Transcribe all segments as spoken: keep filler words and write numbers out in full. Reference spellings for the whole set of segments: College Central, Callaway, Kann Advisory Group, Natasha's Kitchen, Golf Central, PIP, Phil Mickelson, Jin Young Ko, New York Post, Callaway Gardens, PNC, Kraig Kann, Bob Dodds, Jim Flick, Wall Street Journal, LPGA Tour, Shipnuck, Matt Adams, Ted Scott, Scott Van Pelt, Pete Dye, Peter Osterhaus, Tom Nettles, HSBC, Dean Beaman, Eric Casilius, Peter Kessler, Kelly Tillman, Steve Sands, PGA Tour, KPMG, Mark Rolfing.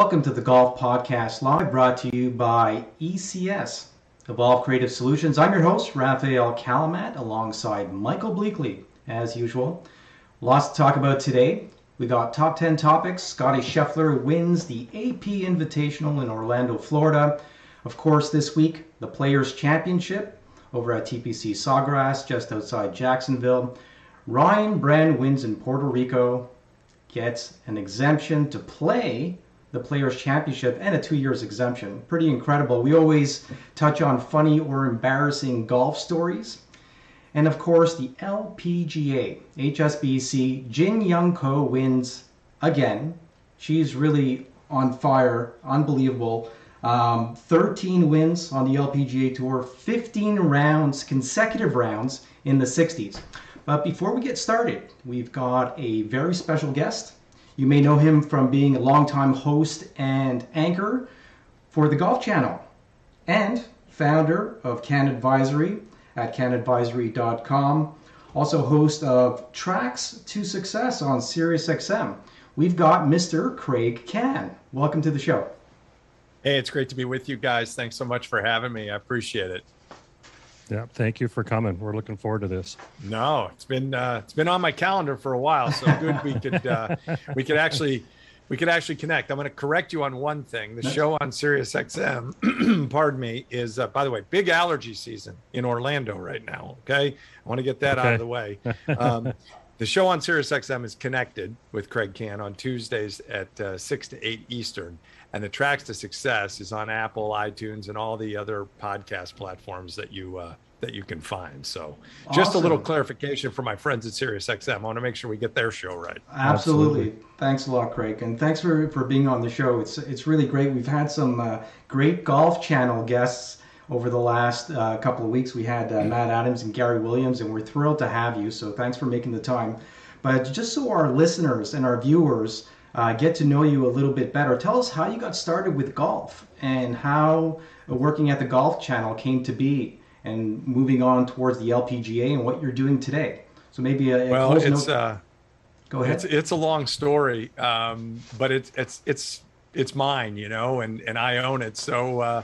Welcome to the Golf Podcast Live, brought to you by E C S, Evolve Creative Solutions. I'm your host, Rafael Kalamat, alongside Michael Bleackley, as usual. Lots to talk about today. We got top ten topics. Scotty Scheffler wins the A P Invitational in Orlando, Florida. Of course, this week, the Players' Championship over at T P C Sawgrass, just outside Jacksonville. Ryan Brand wins in Puerto Rico, gets an exemption to play the Players' Championship and a two years exemption. Pretty incredible. We always touch on funny or embarrassing golf stories. And of course, the L P G A, H S B C, Jin Young Ko wins again. She's really on fire, unbelievable. Um, thirteen wins on the L P G A Tour, fifteen rounds, consecutive rounds in the sixties. But before we get started, we've got a very special guest. You may know him from being a longtime host and anchor for the Golf Channel and founder of Kann Advisory at kann advisory dot com. Also host of Tracks to Success on SiriusXM. We've got Mister Kraig Kann. Welcome to the show. Hey, it's great to be with you guys. Thanks so much for having me. I appreciate it. Yeah, thank you for coming. We're looking forward to this. No, it's been uh, it's been on my calendar for a while, so good we could uh, we could actually we could actually connect. I'm going to correct you on one thing. The show on SiriusXM, pardon me, is uh, by the way, big allergy season in Orlando right now. Okay, I want to get that okay. out of the way. Um, the show on SiriusXM is Connected with Kraig Kann on Tuesdays at uh, six to eight Eastern. And the Tracks to Success is on Apple, iTunes, and all the other podcast platforms that you uh, that you can find. So just awesome. A little clarification for my friends at SiriusXM. I want to make sure we get their show right. Absolutely. Absolutely. Thanks a lot, Kraig. And thanks for, for being on the show. It's it's really great. We've had some uh, great Golf Channel guests over the last uh, couple of weeks. We had uh, Matt Adams and Gary Williams, and we're thrilled to have you. So thanks for making the time. But just so our listeners and our viewers Uh, get to know you a little bit better, tell us how you got started with golf and how working at the Golf Channel came to be and moving on towards the L P G A and what you're doing today. So maybe a, well, a it's note... uh, go ahead. It's, it's a long story, um, but it's it's it's it's mine, you know, and and I own it. So, uh,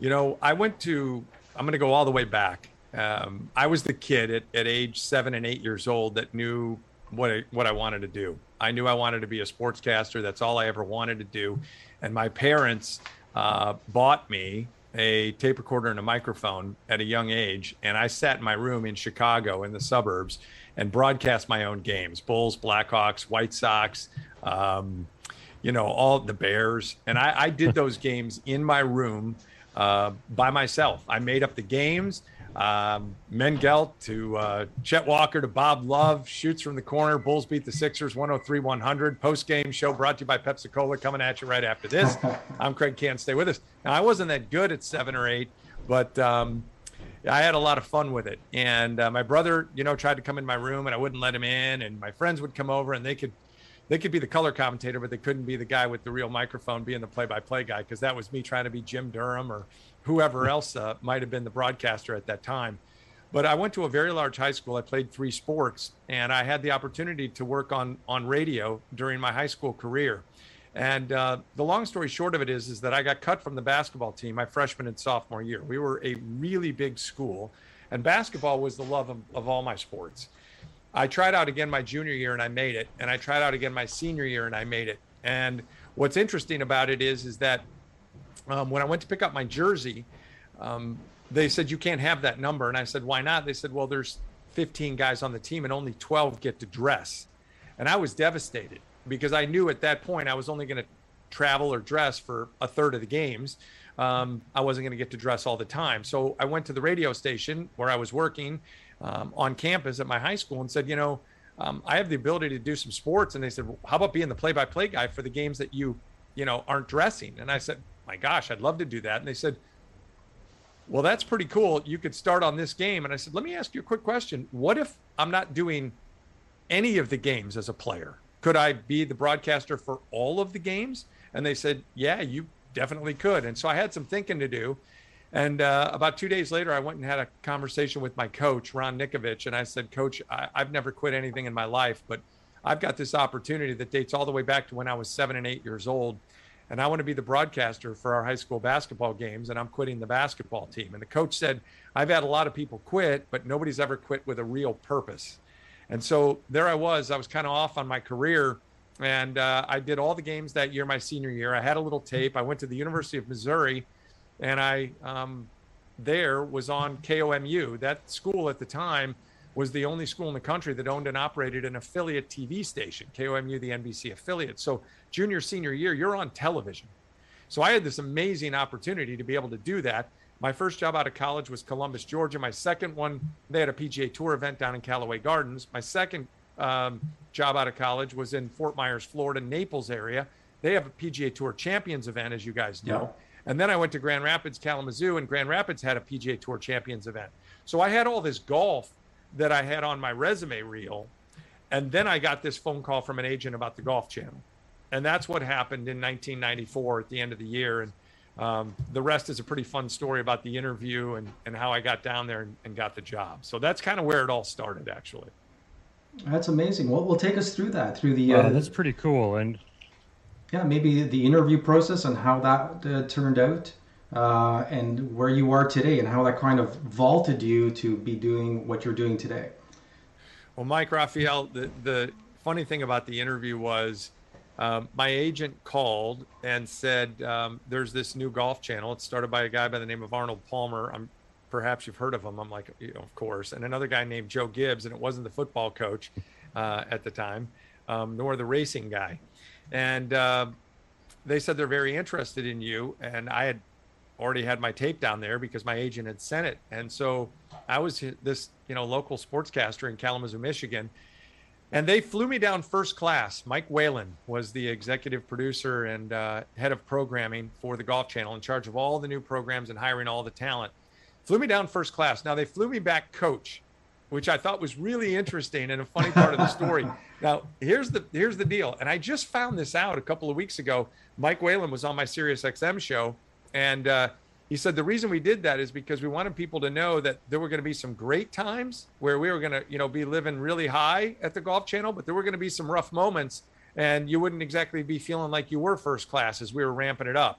you know, I went to I'm going to go all the way back. Um, I was the kid at, at age seven and eight years old that knew what I, what I wanted to do. I knew I wanted to be a sportscaster. That's all I ever wanted to do. And my parents uh, bought me a tape recorder and a microphone at a young age. And I sat in my room in Chicago in the suburbs and broadcast my own games, Bulls, Blackhawks, White Sox, um, you know, all the Bears. And I, I did those games in my room uh, by myself. I made up the games. Um, Mengelt to uh, Chet Walker to Bob Love, shoots from the corner. Bulls beat the Sixers one oh three one hundred. Post game show brought to you by Pepsi Cola, coming at you right after this. I'm Kraig Kann. Stay with us. Now, I wasn't that good at seven or eight, but um, I had a lot of fun with it. And uh, my brother, you know, tried to come in my room and I wouldn't let him in. And my friends would come over and they could. They could be the color commentator, but they couldn't be the guy with the real microphone being the play-by-play guy, because that was me trying to be Jim Durham or whoever else uh, might have been the broadcaster at that time. But I went to a very large high school. I played three sports, and I had the opportunity to work on on radio during my high school career. And uh, the long story short of it is, is that I got cut from the basketball team my freshman and sophomore year. We were a really big school, and basketball was the love of, of all my sports. I tried out again my junior year and I made it. And I tried out again my senior year and I made it. And what's interesting about it is, is that um, when I went to pick up my jersey, um, they said, you can't have that number. And I said, why not? They said, well, there's fifteen guys on the team and only twelve get to dress. And I was devastated because I knew at that point I was only going to travel or dress for a third of the games. Um, I wasn't going to get to dress all the time. So I went to the radio station where I was working Um, on campus at my high school and said, you know, um, I have the ability to do some sports. And they said, well, how about being the play-by-play guy for the games that you, you know, aren't dressing? And I said, my gosh, I'd love to do that. And they said, well, that's pretty cool. You could start on this game. And I said, let me ask you a quick question. What if I'm not doing any of the games as a player? Could I be the broadcaster for all of the games? And they said, yeah, you definitely could. And so I had some thinking to do. And uh, about two days later, I went and had a conversation with my coach, Ron Nikovich. And I said, Coach, I, I've never quit anything in my life, but I've got this opportunity that dates all the way back to when I was seven and eight years old. and I want to be the broadcaster for our high school basketball games, and I'm quitting the basketball team. And the coach said, I've had a lot of people quit, but nobody's ever quit with a real purpose. And so there I was, I was kind of off on my career. And uh, I did all the games that year, my senior year. I had a little tape. I went to the University of Missouri, and I um, there was on K O M U. That school at the time was the only school in the country that owned and operated an affiliate T V station, K O M U, the N B C affiliate. So junior, senior year, you're on television. So I had this amazing opportunity to be able to do that. My first job out of college was Columbus, Georgia. My second one, they had a P G A Tour event down in Callaway Gardens. My second um, job out of college was in Fort Myers, Florida, Naples area. They have a P G A Tour Champions event, as you guys know. Yep. And then I went to Grand Rapids, Kalamazoo, and Grand Rapids had a P G A Tour Champions event. So I had all this golf that I had on my resume reel. And then I got this phone call from an agent about the Golf Channel. And that's what happened in nineteen ninety-four at the end of the year. And um, the rest is a pretty fun story about the interview and, and how I got down there and, and got the job. So that's kind of where it all started, actually. That's amazing. Well, we'll take us through that, through the. Uh, oh, that's pretty cool. And yeah, maybe the interview process and how that uh, turned out, uh, and where you are today, and how that kind of vaulted you to be doing what you're doing today. Well, Mike, Rafael, the, the funny thing about the interview was um, my agent called and said, um, there's this new Golf Channel. It's started by a guy by the name of Arnold Palmer. I'm Perhaps you've heard of him. I'm like, you know, of course. And another guy named Joe Gibbs, and it wasn't the football coach uh, at the time, um, nor the racing guy. And uh, they said they're very interested in you. And I had already had my tape down there because my agent had sent it. And so I was this, you know, local sportscaster in Kalamazoo, Michigan. And they flew me down first class. Mike Whalen was the executive producer and uh, head of programming for the Golf Channel, in charge of all the new programs and hiring all the talent. Flew me down first class. Now, they flew me back coach, which I thought was really interesting and a funny part of the story. Now, here's the here's the deal. And I just found this out a couple of weeks ago. Mike Whalen was on my SiriusXM show. And uh, he said the reason we did that is because we wanted people to know that there were going to be some great times where we were going to, you know, be living really high at the Golf Channel. But there were going to be some rough moments. And you wouldn't exactly be feeling like you were first class as we were ramping it up.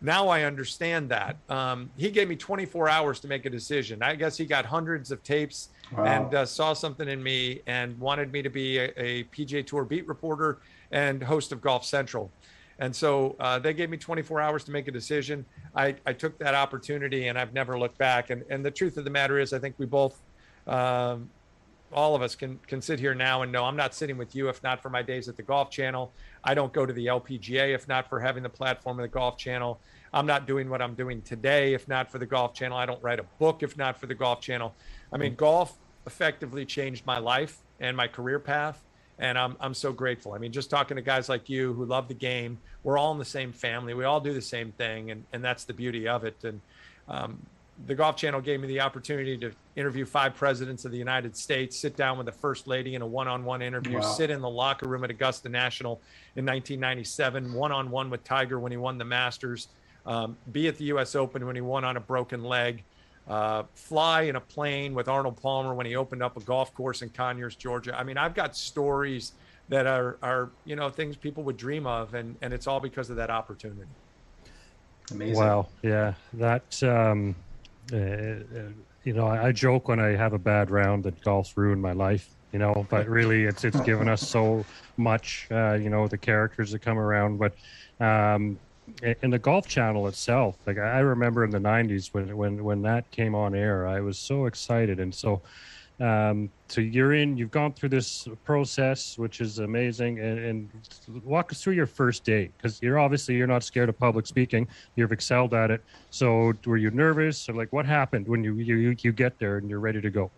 Now I understand that. Um, he gave me twenty-four hours to make a decision. I guess he got hundreds of tapes. Wow. And uh, saw something in me and wanted me to be a, a P G A Tour beat reporter and host of Golf Central. And so uh, they gave me twenty-four hours to make a decision. I, I took that opportunity, and I've never looked back. And, and the truth of the matter is, I think we both, um, all of us can, can sit here now and know I'm not sitting with you if not for my days at the Golf Channel. I don't go to the L P G A if not for having the platform of the Golf Channel. I'm not doing what I'm doing today if not for the Golf Channel. I don't write a book if not for the Golf Channel. I mean, golf effectively changed my life and my career path, and I'm I'm so grateful. I mean, just talking to guys like you who love the game, we're all in the same family. We all do the same thing, and, and that's the beauty of it. And um, the Golf Channel gave me the opportunity to interview five presidents of the United States, sit down with the First Lady in a one-on-one interview, wow. Sit in the locker room at Augusta National in nineteen ninety-seven, one-on-one with Tiger when he won the Masters, um, be at the U S Open when he won on a broken leg, uh, fly in a plane with Arnold Palmer when he opened up a golf course in Conyers, Georgia. I mean, I've got stories that are, are you know, things people would dream of, and, and it's all because of that opportunity. Amazing. Wow, yeah, that... Um... Uh, you know, I, I joke when I have a bad round that golf's ruined my life, you know, but really it's it's given us so much, uh, you know, the characters that come around. But um, in the Golf Channel itself, like I remember in the nineties when, when, when that came on air, I was so excited. And so, um, so you're in, you've gone through this process, which is amazing. And, and walk us through your first day, because you're obviously, you're not scared of public speaking. You've excelled at it. So were you nervous, or like what happened when you, you, you get there and you're ready to go?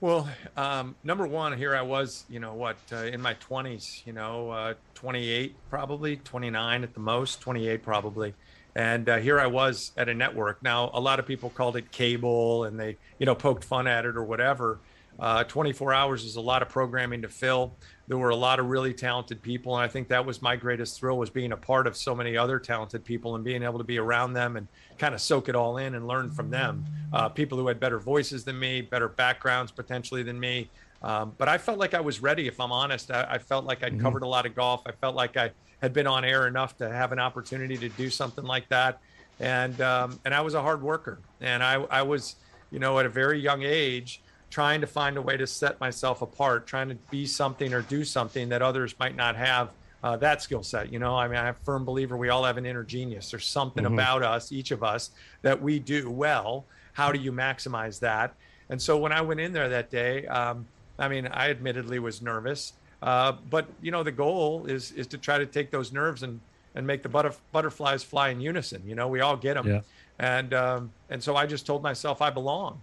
Well, um, number one, here I was, you know, what, uh, in my twenties, you know, uh, twenty-eight, probably twenty-nine at the most, twenty-eight, probably. And uh, here I was at a network. Now, a lot of people called it cable, and they, you know, poked fun at it or whatever. Uh, twenty-four hours is a lot of programming to fill. There were a lot of really talented people. And I think that was my greatest thrill, was being a part of so many other talented people and being able to be around them and kind of soak it all in and learn from them. Uh, people who had better voices than me, better backgrounds potentially than me. Um, but I felt like I was ready, if I'm honest. I, I felt like I'd covered a lot of golf. I felt like I had been on air enough to have an opportunity to do something like that. And um, and I was a hard worker, and I, I was, you know, at a very young age, trying to find a way to set myself apart, trying to be something or do something that others might not have uh, that skill set. You know, I mean, I'm a firm believer we all have an inner genius. There's something mm-hmm. about us, each of us, that we do well. How do you maximize that? And so when I went in there that day, um, I mean, I admittedly was nervous, uh, but, you know, the goal is is to try to take those nerves and and make the butterf- butterflies fly in unison. You know, we all get them. Yeah. And um, and so I just told myself I belong.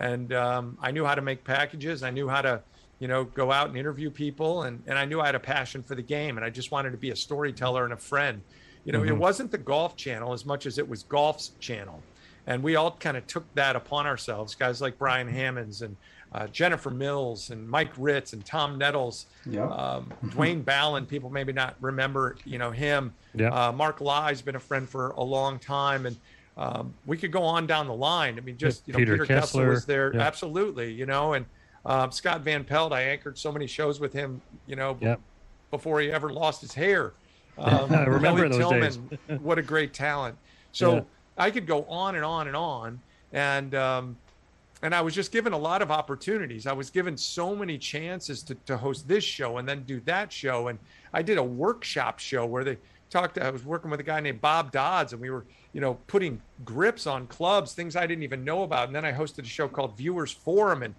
And um, I knew how to make packages. I knew how to, you know, go out and interview people. And, and I knew I had a passion for the game. And I just wanted to be a storyteller and a friend. You know, mm-hmm. it wasn't the Golf Channel as much as it was Golf's Channel. And we all kind of took that upon ourselves. Guys like Brian Hammons and uh, Jennifer Mills and Mike Ritz and Tom Nettles, yeah. um, Dwayne Ballin, people maybe not remember, you know, him. Yeah. Uh, Mark Lye's been a friend for a long time. And Um, we could go on down the line. I mean, just, you know, Peter, Peter Kessler. Kessler was there. Yep. Absolutely. You know, and um, Scott Van Pelt, I anchored so many shows with him, you know, yep. b- before he ever lost his hair. Um, I remember those Tillman, days. What a great talent. So yeah. I could go on and on and on. And, um, and I was just given a lot of opportunities. I was given so many chances to, to host this show and then do that show. And I did a workshop show where they talked to, I was working with a guy named Bob Dodds, and we were, you know, putting grips on clubs, things I didn't even know about. And then I hosted a show called Viewers Forum. And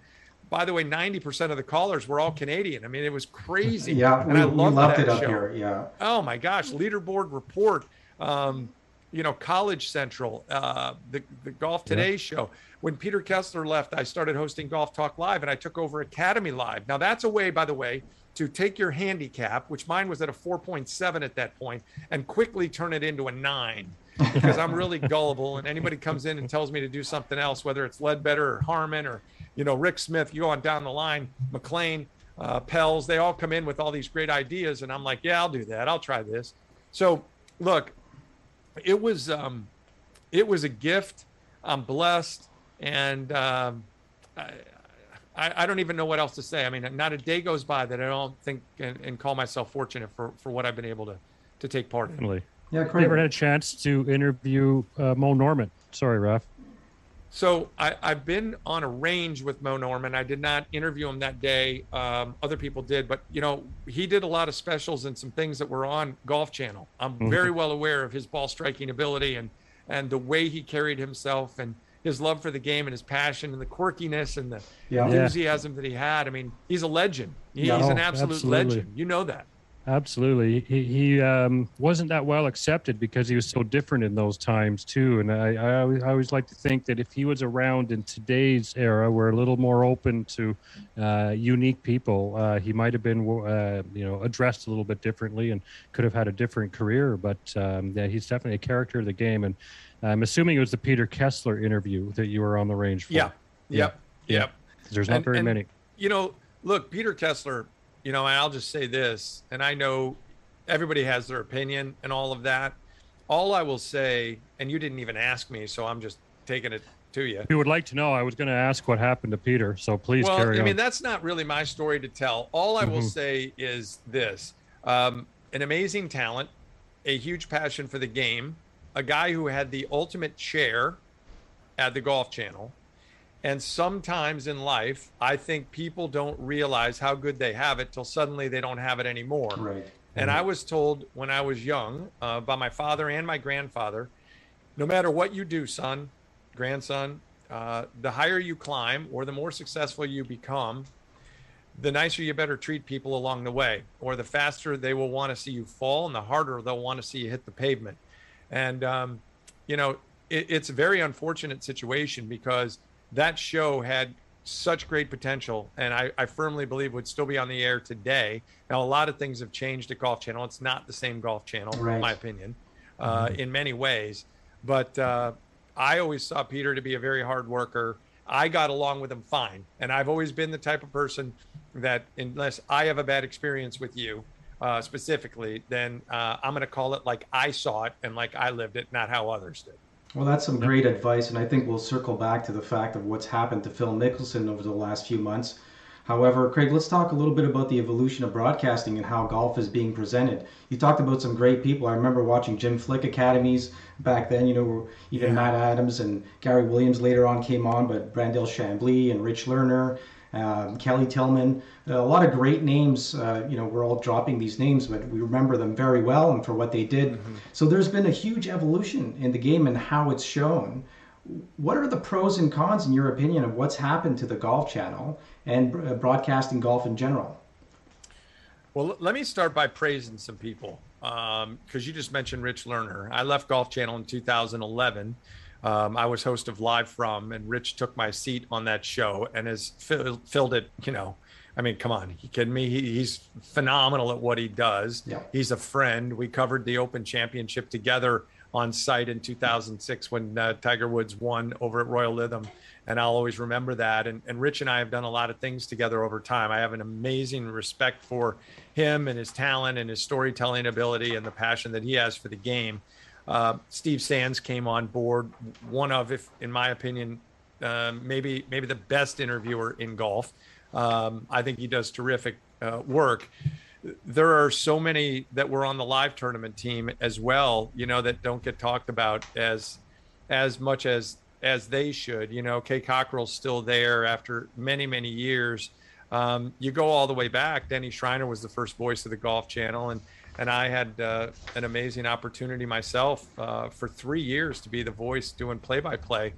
by the way, ninety percent of the callers were all Canadian. I mean, it was crazy. Yeah, and we, I loved, we loved that it up show. Here. Yeah. Oh my gosh. Leaderboard Report, um, you know, College Central, uh, the, the Golf Today yeah. show. When Peter Kessler left, I started hosting Golf Talk Live, and I took over Academy Live. Now that's a way, by the way, to take your handicap, which mine was at a four point seven at that point, and quickly turn it into a nine. Because I'm really gullible, and anybody comes in and tells me to do something else, whether it's Ledbetter or Harmon or, you know, Rick Smith, you go on down the line, McLean, uh, Pels, they all come in with all these great ideas. And I'm like, yeah, I'll do that. I'll try this. So look, it was, um, it was a gift. I'm blessed. And, um, I, I, I don't even know what else to say. I mean, not a day goes by that I don't think and, and call myself fortunate for, for what I've been able to, to take part in. Yeah, Kraig. Never had a chance to interview uh, Mo Norman. Sorry, Raf. So I, I've been on a range with Mo Norman. I did not interview him that day. Um, other people did, but you know, he did a lot of specials and some things that were on Golf Channel. I'm mm-hmm. very well aware of his ball striking ability and and the way he carried himself and his love for the game and his passion and the quirkiness and the yeah. enthusiasm yeah. that he had. I mean, he's a legend. He, no, he's an absolute absolutely. legend. You know that. Absolutely. He, he um, wasn't that well accepted because he was so different in those times, too. And I, I, always, I always like to think that if he was around in today's era, we're a little more open to uh, unique people. Uh, he might have been, uh, you know, addressed a little bit differently and could have had a different career. But um, yeah, he's definitely a character of the game. And I'm assuming it was the Peter Kessler interview that you were on the range for. Yeah. Yep. Yeah. Yep. There's not and, very and, many. You know, look, Peter Kessler. You know, and I'll just say this, and I know everybody has their opinion and all of that. All I will say, and you didn't even ask me, so I'm just taking it to you. If you would like to know, I was going to ask what happened to Peter, so please well, carry on. Well, I mean, that's not really my story to tell. All I mm-hmm. will say is this. Um, an amazing talent, a huge passion for the game, a guy who had the ultimate chair at the Golf Channel. And sometimes in life, I think people don't realize how good they have it till suddenly they don't have it anymore. Right. And mm-hmm. I was told when I was young uh, by my father and my grandfather, no matter what you do, son, grandson, uh, the higher you climb or the more successful you become, the nicer you better treat people along the way, or the faster they will want to see you fall and the harder they'll want to see you hit the pavement. And, um, you know, it, it's a very unfortunate situation because that show had such great potential, and I, I firmly believe would still be on the air today. Now, a lot of things have changed at Golf Channel. It's not the same Golf Channel, right. in my opinion, uh, mm-hmm. in many ways. But uh, I always saw Peter to be a very hard worker. I got along with him fine, and I've always been the type of person that unless I have a bad experience with you uh, specifically, then uh, I'm going to call it like I saw it and like I lived it, not how others did. Well, that's some great advice, and I think we'll circle back to the fact of what's happened to Phil Mickelson over the last few months, However, Kraig, let's talk a little bit about the evolution of broadcasting and how golf is being presented. You talked about some great people. I remember watching Jim Flick academies back then, you know, even yeah. Matt Adams and Gary Williams later on came on, but Brandel Chambly and Rich Lerner, um, Kelly Tillman, a lot of great names. Uh, you know, we're all dropping these names, but we remember them very well and for what they did. Mm-hmm. So there's been a huge evolution in the game and how it's shown. What are the pros and cons, in your opinion, of what's happened to the Golf Channel and broadcasting golf in general? Well, let me start by praising some people, because um, you just mentioned Rich Lerner. I left Golf Channel in two thousand eleven. Um, I was host of Live From, and Rich took my seat on that show and has fill, filled it, you know. I mean, come on, you kidding me? He, he's phenomenal at what he does. Yeah. He's a friend. We covered the Open Championship together on site in two thousand six when uh, Tiger Woods won over at Royal Lytham. And I'll always remember that. And, and Rich and I have done a lot of things together over time. I have an amazing respect for him and his talent and his storytelling ability and the passion that he has for the game. Uh, Steve Sands came on board, one of, if in my opinion, uh, maybe maybe the best interviewer in golf. Um, I think he does terrific uh, work. There are so many that were on the live tournament team as well, you know, that don't get talked about as as much as as they should. You know, Kay Cockrell's still there after many, many years. Um, you go all the way back. Denny Schreiner was the first voice of the Golf Channel. And, and I had uh, an amazing opportunity myself uh, for three years to be the voice doing play-by-play.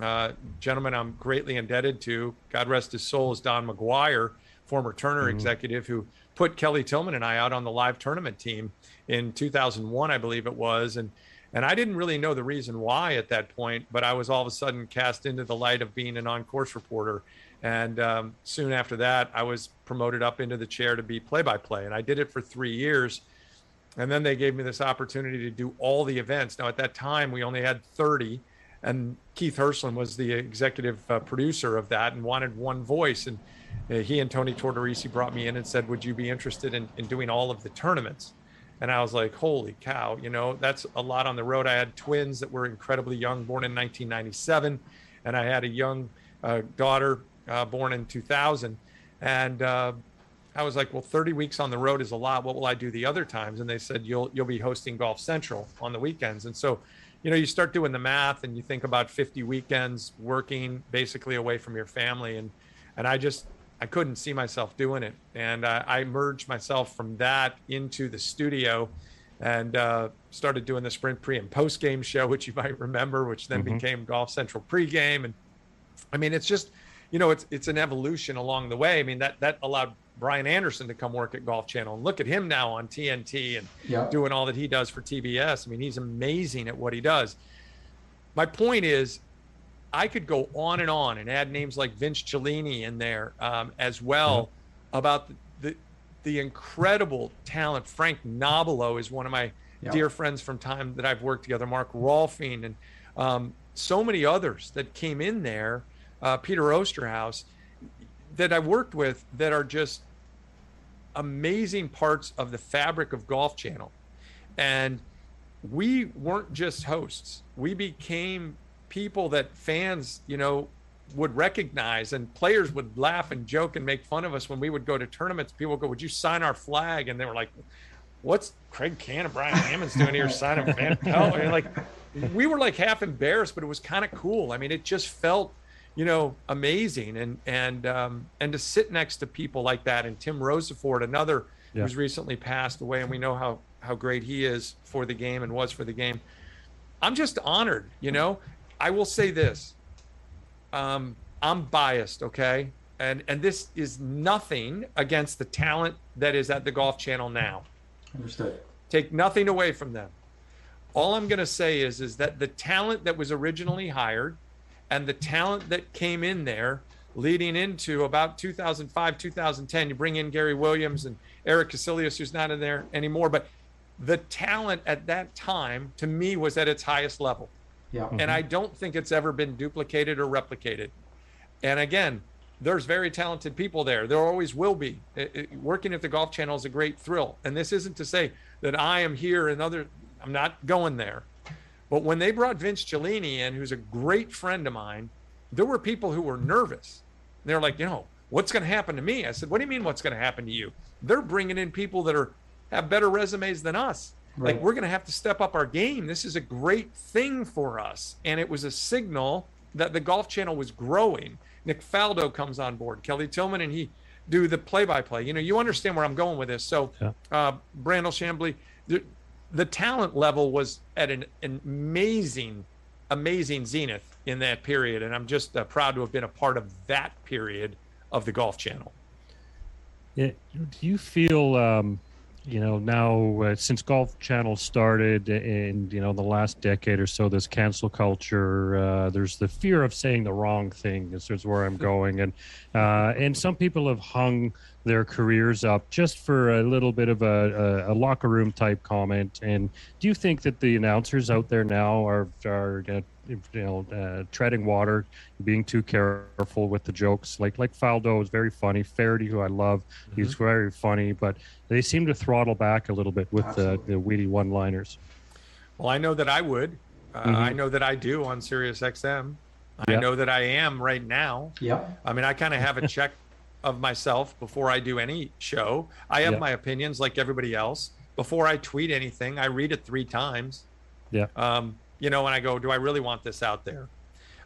Uh, gentleman I'm greatly indebted to, God rest his soul, is Don McGuire, former Turner mm-hmm. executive, who put Kelly Tillman and I out on the live tournament team in two thousand one, I believe it was. And and I didn't really know the reason why at that point, but I was all of a sudden cast into the light of being an on-course reporter. And um, soon after that, I was promoted up into the chair to be play-by-play. And I did it for three years. And then they gave me this opportunity to do all the events. Now, at that time, we only had thirty. And Keith Herslund was the executive uh, producer of that and wanted one voice. And uh, he and Tony Tortorisi brought me in and said, would you be interested in, in doing all of the tournaments? And I was like, holy cow, you know, that's a lot on the road. I had twins that were incredibly young, born in nineteen ninety-seven. And I had a young uh, daughter uh, born in two thousand. And uh, I was like, well, thirty weeks on the road is a lot. What will I do the other times? And they said, you'll you'll be hosting Golf Central on the weekends. And so, you know, you start doing the math and you think about fifty weekends working basically away from your family. And and I just, I couldn't see myself doing it. And I, I merged myself from that into the studio and uh, started doing the Sprint pre and post game show, which you might remember, which then mm-hmm. became Golf Central pregame. And I mean, it's just, you know, it's it's an evolution along the way. I mean, that that allowed Brian Anderson to come work at Golf Channel, and look at him now on T N T and yeah. doing all that he does for T B S. I mean, he's amazing at what he does. My point is, I could go on and on and add names like Vince Cellini in there um, as well yeah. about the, the the incredible talent. Frank Nobilo is one of my yeah. dear friends from time that I've worked together, Mark Rolfing, and um, so many others that came in there, uh, Peter Osterhaus, that I've worked with that are just amazing parts of the fabric of Golf Channel. And we weren't just hosts. We became people that fans, you know, would recognize, and players would laugh and joke and make fun of us when we would go to tournaments. People would go, would you sign our flag? And they were like, what's Kraig Kann and Brian Hammons doing here signing Van Pelt? I mean, like, we were like half embarrassed, but it was kind of cool. I mean, it just felt, you know, amazing. And and um, and to sit next to people like that, and Tim Roseford, another yeah. who's recently passed away, and we know how, how great he is for the game and was for the game. I'm just honored, you know. I will say this, um, I'm biased, okay? And, and this is nothing against the talent that is at the Golf Channel now. Understood. Take nothing away from them. All I'm gonna say is, is that the talent that was originally hired and the talent that came in there leading into about two thousand five, two thousand ten, you bring in Gary Williams and Eric Casilius, who's not in there anymore, but the talent at that time, to me, was at its highest level. Yeah. Mm-hmm. And I don't think it's ever been duplicated or replicated. And again, there's very talented people there. There always will be. It, it, working at the Golf Channel is a great thrill. And this isn't to say that I am here and other, I'm not going there. But when they brought Vince Cellini in, who's a great friend of mine, there were people who were nervous. They're like, you know, what's going to happen to me? I said, what do you mean what's going to happen to you? They're bringing in people that are have better resumes than us. Right. Like, we're going to have to step up our game. This is a great thing for us. And it was a signal that the Golf Channel was growing. Nick Faldo comes on board, Kelly Tillman, and he do the play-by-play. You know, you understand where I'm going with this. So yeah. uh, Brandel Chambly, the, the talent level was at an, an amazing, amazing zenith in that period. And I'm just uh, proud to have been a part of that period of the Golf Channel. Yeah. Do you feel, um, you know, now uh, since Golf Channel started in, you know, the last decade or so, this cancel culture, uh, there's the fear of saying the wrong thing. This is where I'm going. And, uh, and some people have hung their careers up just for a little bit of a, a, a locker room type comment. And do you think that the announcers out there now are, are, uh, you know, uh, treading water, being too careful with the jokes? Like, like Faldo is very funny. Faraday, who I love, mm-hmm. he's very funny, but they seem to throttle back a little bit with the, the witty one-liners. Well, I know that I would. Uh, mm-hmm. I know that I do on SiriusXM. Yep. I know that I am right now. Yeah. I mean, I kind of have a check of myself before I do any show. I have yep. my opinions like everybody else. Before I tweet anything, I read it three times. Yeah. Um, you know, and I go, do I really want this out there?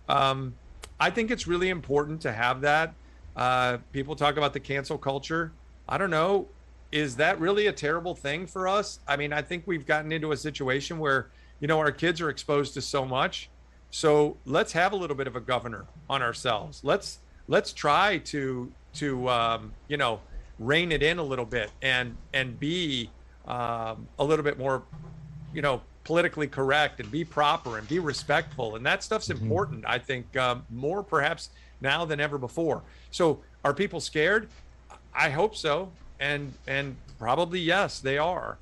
Um, I think it's really important to have that. Uh, people talk about the cancel culture. I don't know. Is that really a terrible thing for us? I mean, I think we've gotten into a situation where, you know, our kids are exposed to so much. So let's have a little bit of a governor on ourselves. Let's, let's try to, to, um, you know, rein it in a little bit and, and be um, a little bit more, you know, politically correct and be proper and be respectful. And that stuff's mm-hmm. important, I think, um, more perhaps now than ever before. So are people scared? I hope so. And and probably, yes, they are.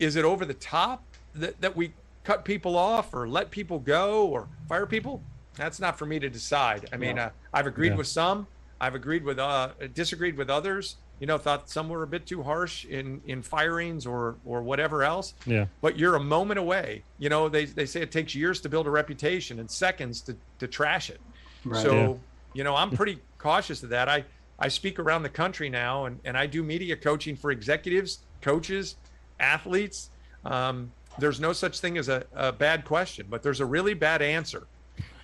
Is it over the top that, that we cut people off or let people go or fire people? That's not for me to decide. I mean, yeah. uh, I've agreed yeah. with some. I've agreed with, uh, disagreed with others. You know, thought some were a bit too harsh in, in firings or or whatever else. Yeah. But you're a moment away. You know, they, they say it takes years to build a reputation and seconds to, to trash it. Right. So, yeah. you know, I'm pretty cautious of that. I, I speak around the country now, and, and I do media coaching for executives, coaches, athletes. Um, there's no such thing as a, a bad question, but there's a really bad answer,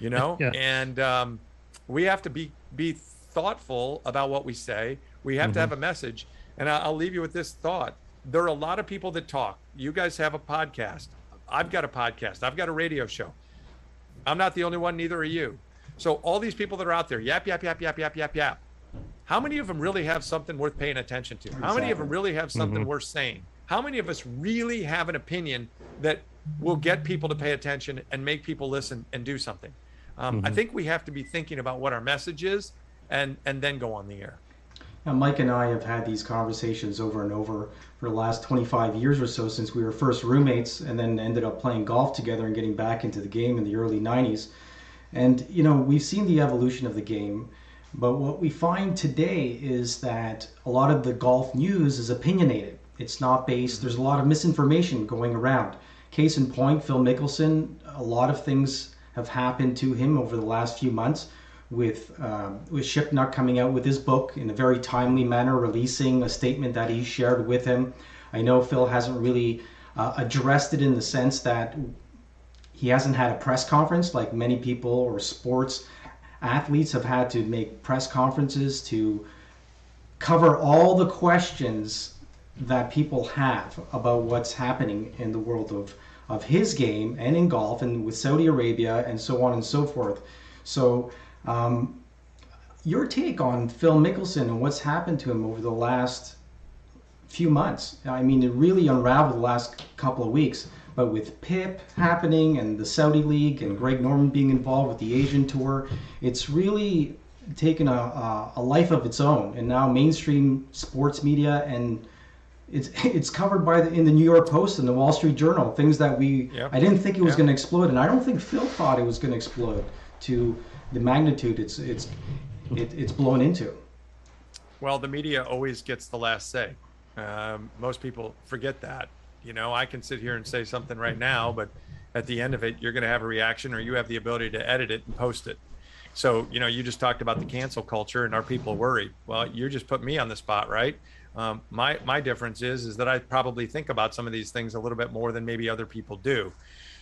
you know? yeah. And um, we have to be be thoughtful about what we say. We have mm-hmm. to have a message. And I'll leave you with this thought. There are a lot of people that talk. You guys have a podcast. I've got a podcast. I've got a radio show. I'm not the only one, neither are you. So all these people that are out there, yap, yap, yap, yap, yap, yap, yap. How many of them really have something worth paying attention to? Exactly. How many of them really have something mm-hmm. worth saying? How many of us really have an opinion that will get people to pay attention and make people listen and do something? Um, mm-hmm. I think we have to be thinking about what our message is and, and then go on the air. Now, Mike and I have had these conversations over and over for the last twenty-five years or so since we were first roommates and then ended up playing golf together and getting back into the game in the early nineties. And, you know, we've seen the evolution of the game, but what we find today is that a lot of the golf news is opinionated. It's not based. There's a lot of misinformation going around. Case in point, Phil Mickelson, a lot of things have happened to him over the last few months. With um, with Shipnuck coming out with his book in a very timely manner, releasing a statement that he shared with him. I know Phil hasn't really uh, addressed it in the sense that he hasn't had a press conference like many people or sports athletes have had to make press conferences to cover all the questions that people have about what's happening in the world of, of his game and in golf and with Saudi Arabia and so on and so forth. So Um, your take on Phil Mickelson and what's happened to him over the last few months. I mean, it really unraveled the last couple of weeks, but with P I P happening and the Saudi League and Greg Norman being involved with the Asian Tour, it's really taken a, a, a life of its own. And now mainstream sports media, and it's it's covered by the, in the New York Post and the Wall Street Journal, things that we, yep. I didn't think it was yep. going to explode, and I don't think Phil thought it was going to explode to the magnitude it's it's it, it's blown into. Well, the media always gets the last say. Um, most people forget that. You know, I can sit here and say something right now, but at the end of it, you're going to have a reaction, or you have the ability to edit it and post it. So, you know, you just talked about the cancel culture and are people worried? Well, you just put me on the spot, right? Um, my my difference is, is that I probably think about some of these things a little bit more than maybe other people do.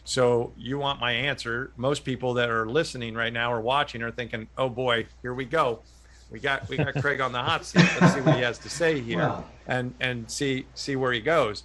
So you want my answer. Most people that are listening right now or watching are thinking, oh boy, here we go. We got we got Kraig on the hot seat. Let's see what he has to say here. Wow. and and see see where he goes.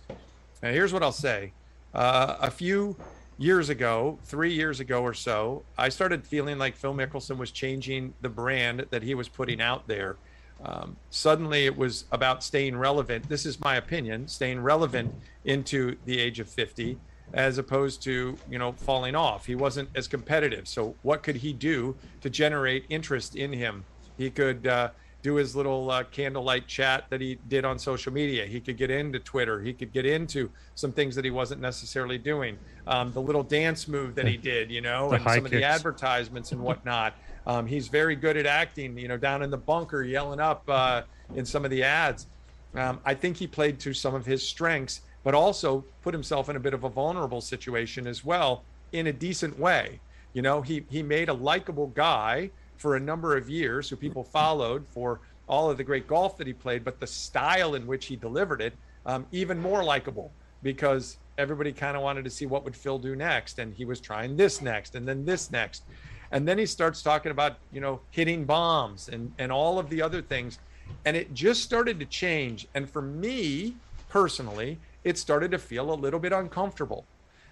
Now, here's what I'll say. Uh, a few years ago, three years ago or so, I started feeling like Phil Mickelson was changing the brand that he was putting out there. Um, suddenly it was about staying relevant. This is my opinion, staying relevant into the age of fifty, as opposed to, you know, falling off. He wasn't as competitive. So what could he do to generate interest in him? He could uh, do his little uh, candlelight chat that he did on social media. He could get into Twitter. He could get into some things that he wasn't necessarily doing. Um, the little dance move that he did, you know, and some of the advertisements and whatnot. Um, he's very good at acting, you know, down in the bunker, yelling up uh, in some of the ads. Um, I think he played to some of his strengths, but also put himself in a bit of a vulnerable situation as well, in a decent way. You know, he, he made a likable guy for a number of years who people followed for all of the great golf that he played, but the style in which he delivered it, um, even more likable, because everybody kind of wanted to see what would Phil do next. And he was trying this next, and then this next. And then he starts talking about, you know, hitting bombs and, and all of the other things. And it just started to change. And for me personally, it started to feel a little bit uncomfortable.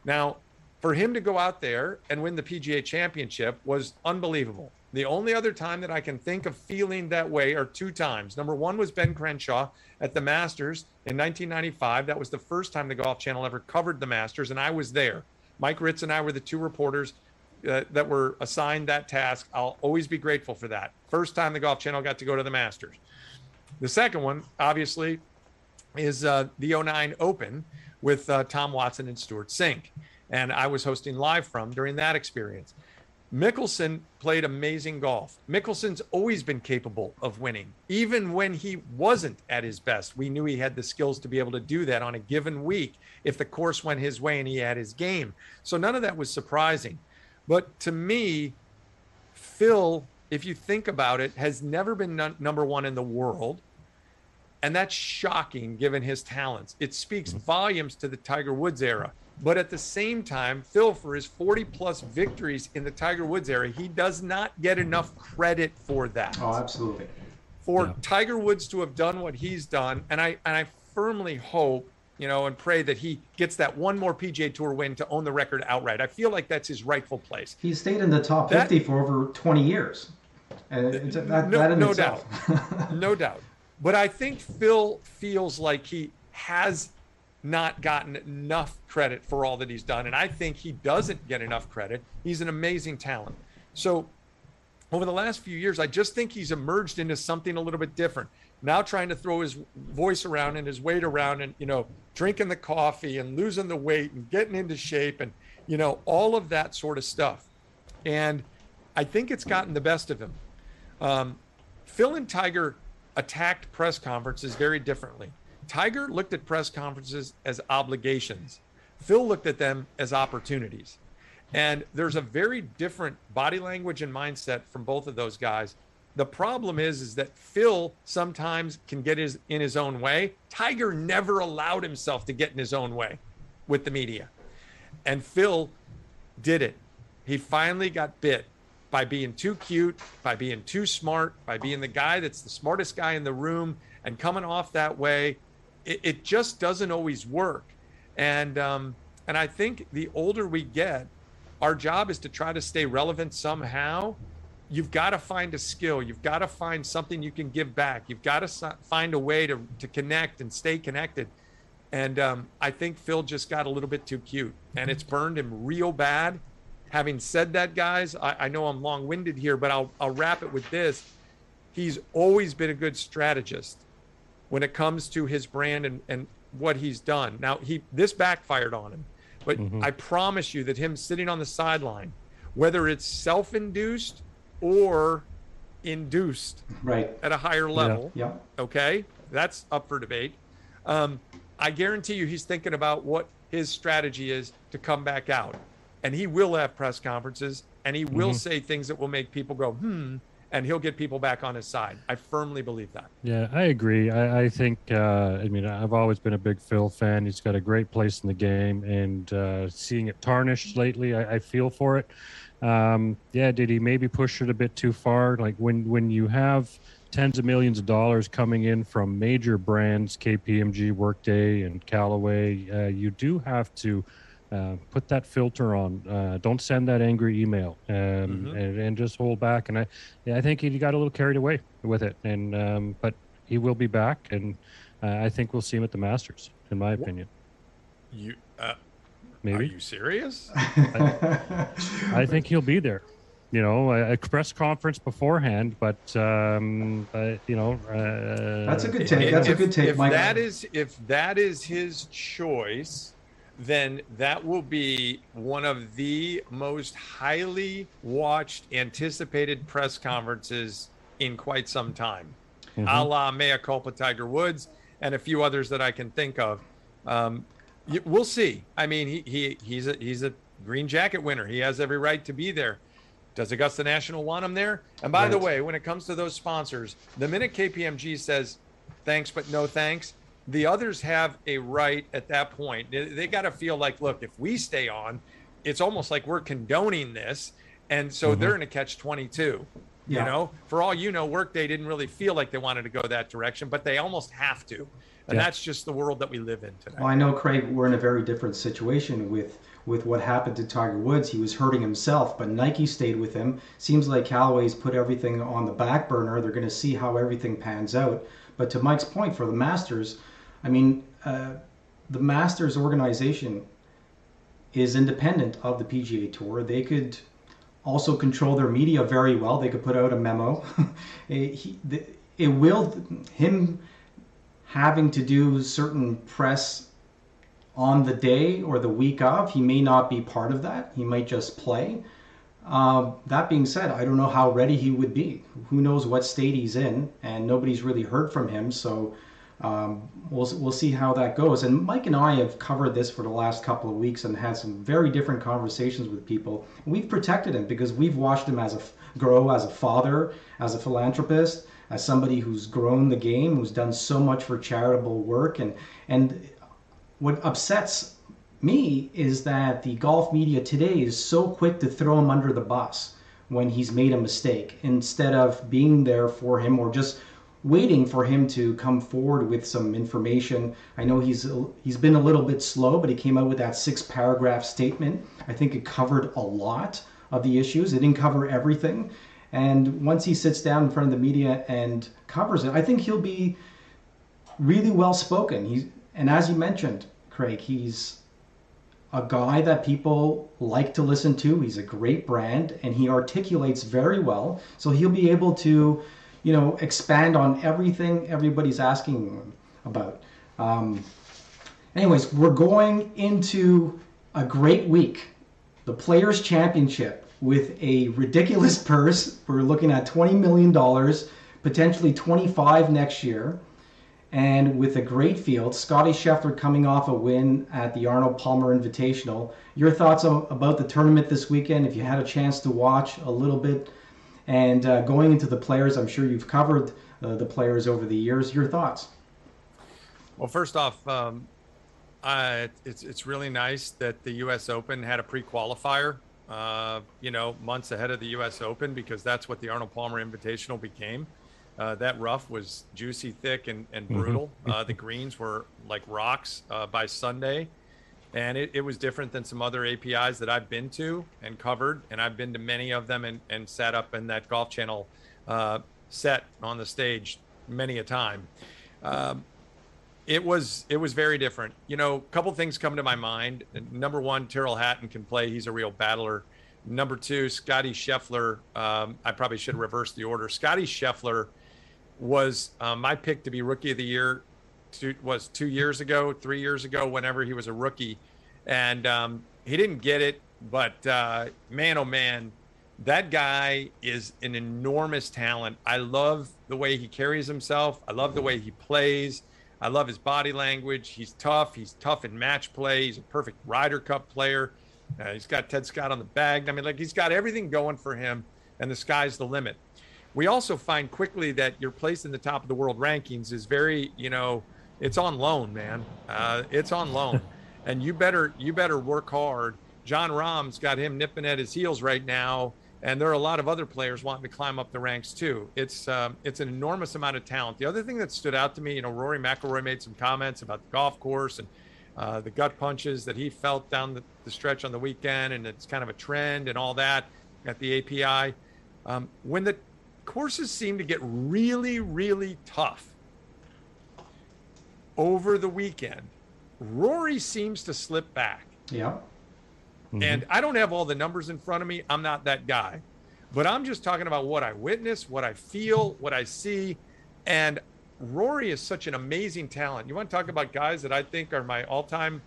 Now, for him to go out there and win the P G A Championship was unbelievable. The only other time that I can think of feeling that way are two times. Number one was Ben Crenshaw at the Masters in nineteen ninety-five. That was the first time the Golf Channel ever covered the Masters, and I was there. Mike Ritz and I were the two reporters Uh, that were assigned that task. I'll always be grateful for that. First time the Golf Channel got to go to the Masters. The second one, obviously, is uh, the oh nine Open with uh, Tom Watson and Stuart Sink. And I was hosting Live From during that experience. Mickelson played amazing golf. Mickelson's always been capable of winning. Even when he wasn't at his best, we knew he had the skills to be able to do that on a given week if the course went his way and he had his game. So none of that was surprising. But to me, Phil, if you think about it, has never been n- number one in the world. And that's shocking given his talents. It speaks volumes to the Tiger Woods era. But at the same time, Phil, for his forty plus victories in the Tiger Woods era, he does not get enough credit for that. Oh, absolutely. For yeah. Tiger Woods to have done what he's done, and I and I firmly hope, you know, and pray that he gets that one more P G A Tour win to own the record outright. I feel like that's his rightful place. He's stayed in the top that, fifty for over twenty years. And it's, that, no that no doubt. No doubt. But I think Phil feels like he has not gotten enough credit for all that he's done. And I think he doesn't get enough credit. He's an amazing talent. So over the last few years, I just think he's emerged into something a little bit different. Now trying to throw his voice around and his weight around and, you know, drinking the coffee and losing the weight and getting into shape and, you know, all of that sort of stuff. And I think it's gotten the best of him. Um, Phil and Tiger attacked press conferences very differently. Tiger looked at press conferences as obligations. Phil looked at them as opportunities. And there's a very different body language and mindset from both of those guys. The problem is, is that Phil sometimes can get his in his own way. Tiger never allowed himself to get in his own way with the media. And Phil did it. He finally got bit by being too cute, by being too smart, by being the guy that's the smartest guy in the room and coming off that way. It, it just doesn't always work. And, um, and I think the older we get, our job is to try to stay relevant somehow. You've got to find a skill. You've got to find something you can give back. You've got to find a way to, to connect and stay connected. And um, I think Phil just got a little bit too cute, and it's burned him real bad. Having said that, guys, I, I know I'm long-winded here, but I'll, I'll wrap it with this. He's always been a good strategist when it comes to his brand and, and what he's done. Now, he this backfired on him, but mm-hmm. I promise you that him sitting on the sideline, whether it's self-induced or induced right at a higher level, yeah, yeah. Okay, that's up for debate. um I guarantee you he's thinking about what his strategy is to come back out, and he will have press conferences and he will mm-hmm. say things that will make people go, hmm, and he'll get people back on his side. I firmly believe that. Yeah, I agree. I, I think, uh, I mean, I've always been a big Phil fan. He's got a great place in the game, and uh, seeing it tarnished lately, I, I feel for it. Um, yeah, did he maybe push it a bit too far? Like when, when you have tens of millions of dollars coming in from major brands, K P M G, Workday, and Callaway, uh, you do have to uh, put that filter on. Uh, don't send that angry email, um, mm-hmm. and, and just hold back. And I, I think he got a little carried away with it. And um, but he will be back, and uh, I think we'll see him at the Masters, in my opinion. You. Uh... Maybe. Are you serious? I, I think he'll be there. You know, a press conference beforehand, but um, uh, you know, uh, that's a good take. That's if, a good take. If Michael. that is if that is his choice, then that will be one of the most highly watched, anticipated press conferences in quite some time, mm-hmm. a la mea culpa Tiger Woods and a few others that I can think of. Um, We'll see. I mean, he, he he's a he's a green jacket winner. He has every right to be there. Does Augusta National want him there? And by right. the way, when it comes to those sponsors, the minute K P M G says thanks but no thanks, the others have a right at that point. They, they got to feel like, look, if we stay on, it's almost like we're condoning this, and so mm-hmm. they're in a catch twenty-two. Yeah. You know, for all you know, Workday didn't really feel like they wanted to go that direction, but they almost have to. And yeah. that's just the world that we live in today. Well, I know, Kraig, we're in a very different situation with, with what happened to Tiger Woods. He was hurting himself, but Nike stayed with him. Seems like Callaway's put everything on the back burner. They're going to see how everything pans out. But to Mike's point, for the Masters, I mean, uh, the Masters organization is independent of the P G A Tour. They could also control their media very well. They could put out a memo. it, he, it will him... having to do certain press on the day or the week of, he may not be part of that. He might just play. Uh, that being said, I don't know how ready he would be. Who knows what state he's in, and nobody's really heard from him. So um, we'll we'll see how that goes. And Mike and I have covered this for the last couple of weeks and had some very different conversations with people. We've protected him because we've watched him as a grow, as a father, as a philanthropist, as somebody who's grown the game, who's done so much for charitable work. And and what upsets me is that the golf media today is so quick to throw him under the bus when he's made a mistake, instead of being there for him or just waiting for him to come forward with some information. I know he's he's been a little bit slow, but he came out with that six-paragraph statement. I think it covered a lot of the issues. It didn't cover everything. And once he sits down in front of the media and covers it, I think he'll be really well spoken. He's, and as you mentioned, Kraig, he's a guy that people like to listen to. He's a great brand, and he articulates very well. So he'll be able to, you know, expand on everything everybody's asking him about. Um, anyways, we're going into a great week, the Players' Championship, with a ridiculous purse. We're looking at twenty million dollars, potentially twenty-five next year, and with a great field. Scotty Scheffler coming off a win at the Arnold Palmer Invitational. Your thoughts on, about the tournament this weekend, if you had a chance to watch a little bit, and uh, going into the Players, I'm sure you've covered uh, the Players over the years. Your thoughts? Well, first off, um, I, it's, it's really nice that the U S Open had a pre-qualifier Uh, you know, months ahead of the U S Open, because that's what the Arnold Palmer Invitational became. Uh, that rough was juicy, thick, and, and brutal. Mm-hmm. Uh, the greens were like rocks uh, by Sunday. And it, it was different than some other A P Is that I've been to and covered. And I've been to many of them and, and sat up in that Golf Channel uh, set on the stage many a time. Um, It was it was very different. You know, a couple things come to my mind. Number one, Tyrrell Hatton can play. He's a real battler. Number two, Scotty Scheffler. Um, I probably should reverse the order. Scotty Scheffler was uh, my pick to be Rookie of the Year. Two, was two years ago, three years ago, whenever he was a rookie. And um, he didn't get it. But uh, man, oh, man, that guy is an enormous talent. I love the way he carries himself. I love the way he plays. I love his body language. He's tough. He's tough in match play. He's a perfect Ryder Cup player. Uh, he's got Ted Scott on the bag. I mean, like, he's got everything going for him, and the sky's the limit. We also find quickly that your place in the top of the world rankings is very, you know, it's on loan, man. Uh, it's on loan. And you better you better work hard. John Rahm's got him nipping at his heels right now. And there are a lot of other players wanting to climb up the ranks too. It's um, it's an enormous amount of talent. The other thing that stood out to me, you know, Rory McIlroy made some comments about the golf course and uh, the gut punches that he felt down the, the stretch on the weekend, and it's kind of a trend and all that at the A P I. Um, when the courses seem to get really, really tough over the weekend, Rory seems to slip back. Yeah. Mm-hmm. And I don't have all the numbers in front of me. I'm not that guy, but I'm just talking about what I witness, what I feel, what I see. And Rory is such an amazing talent. You want to talk about guys that I think are my all-time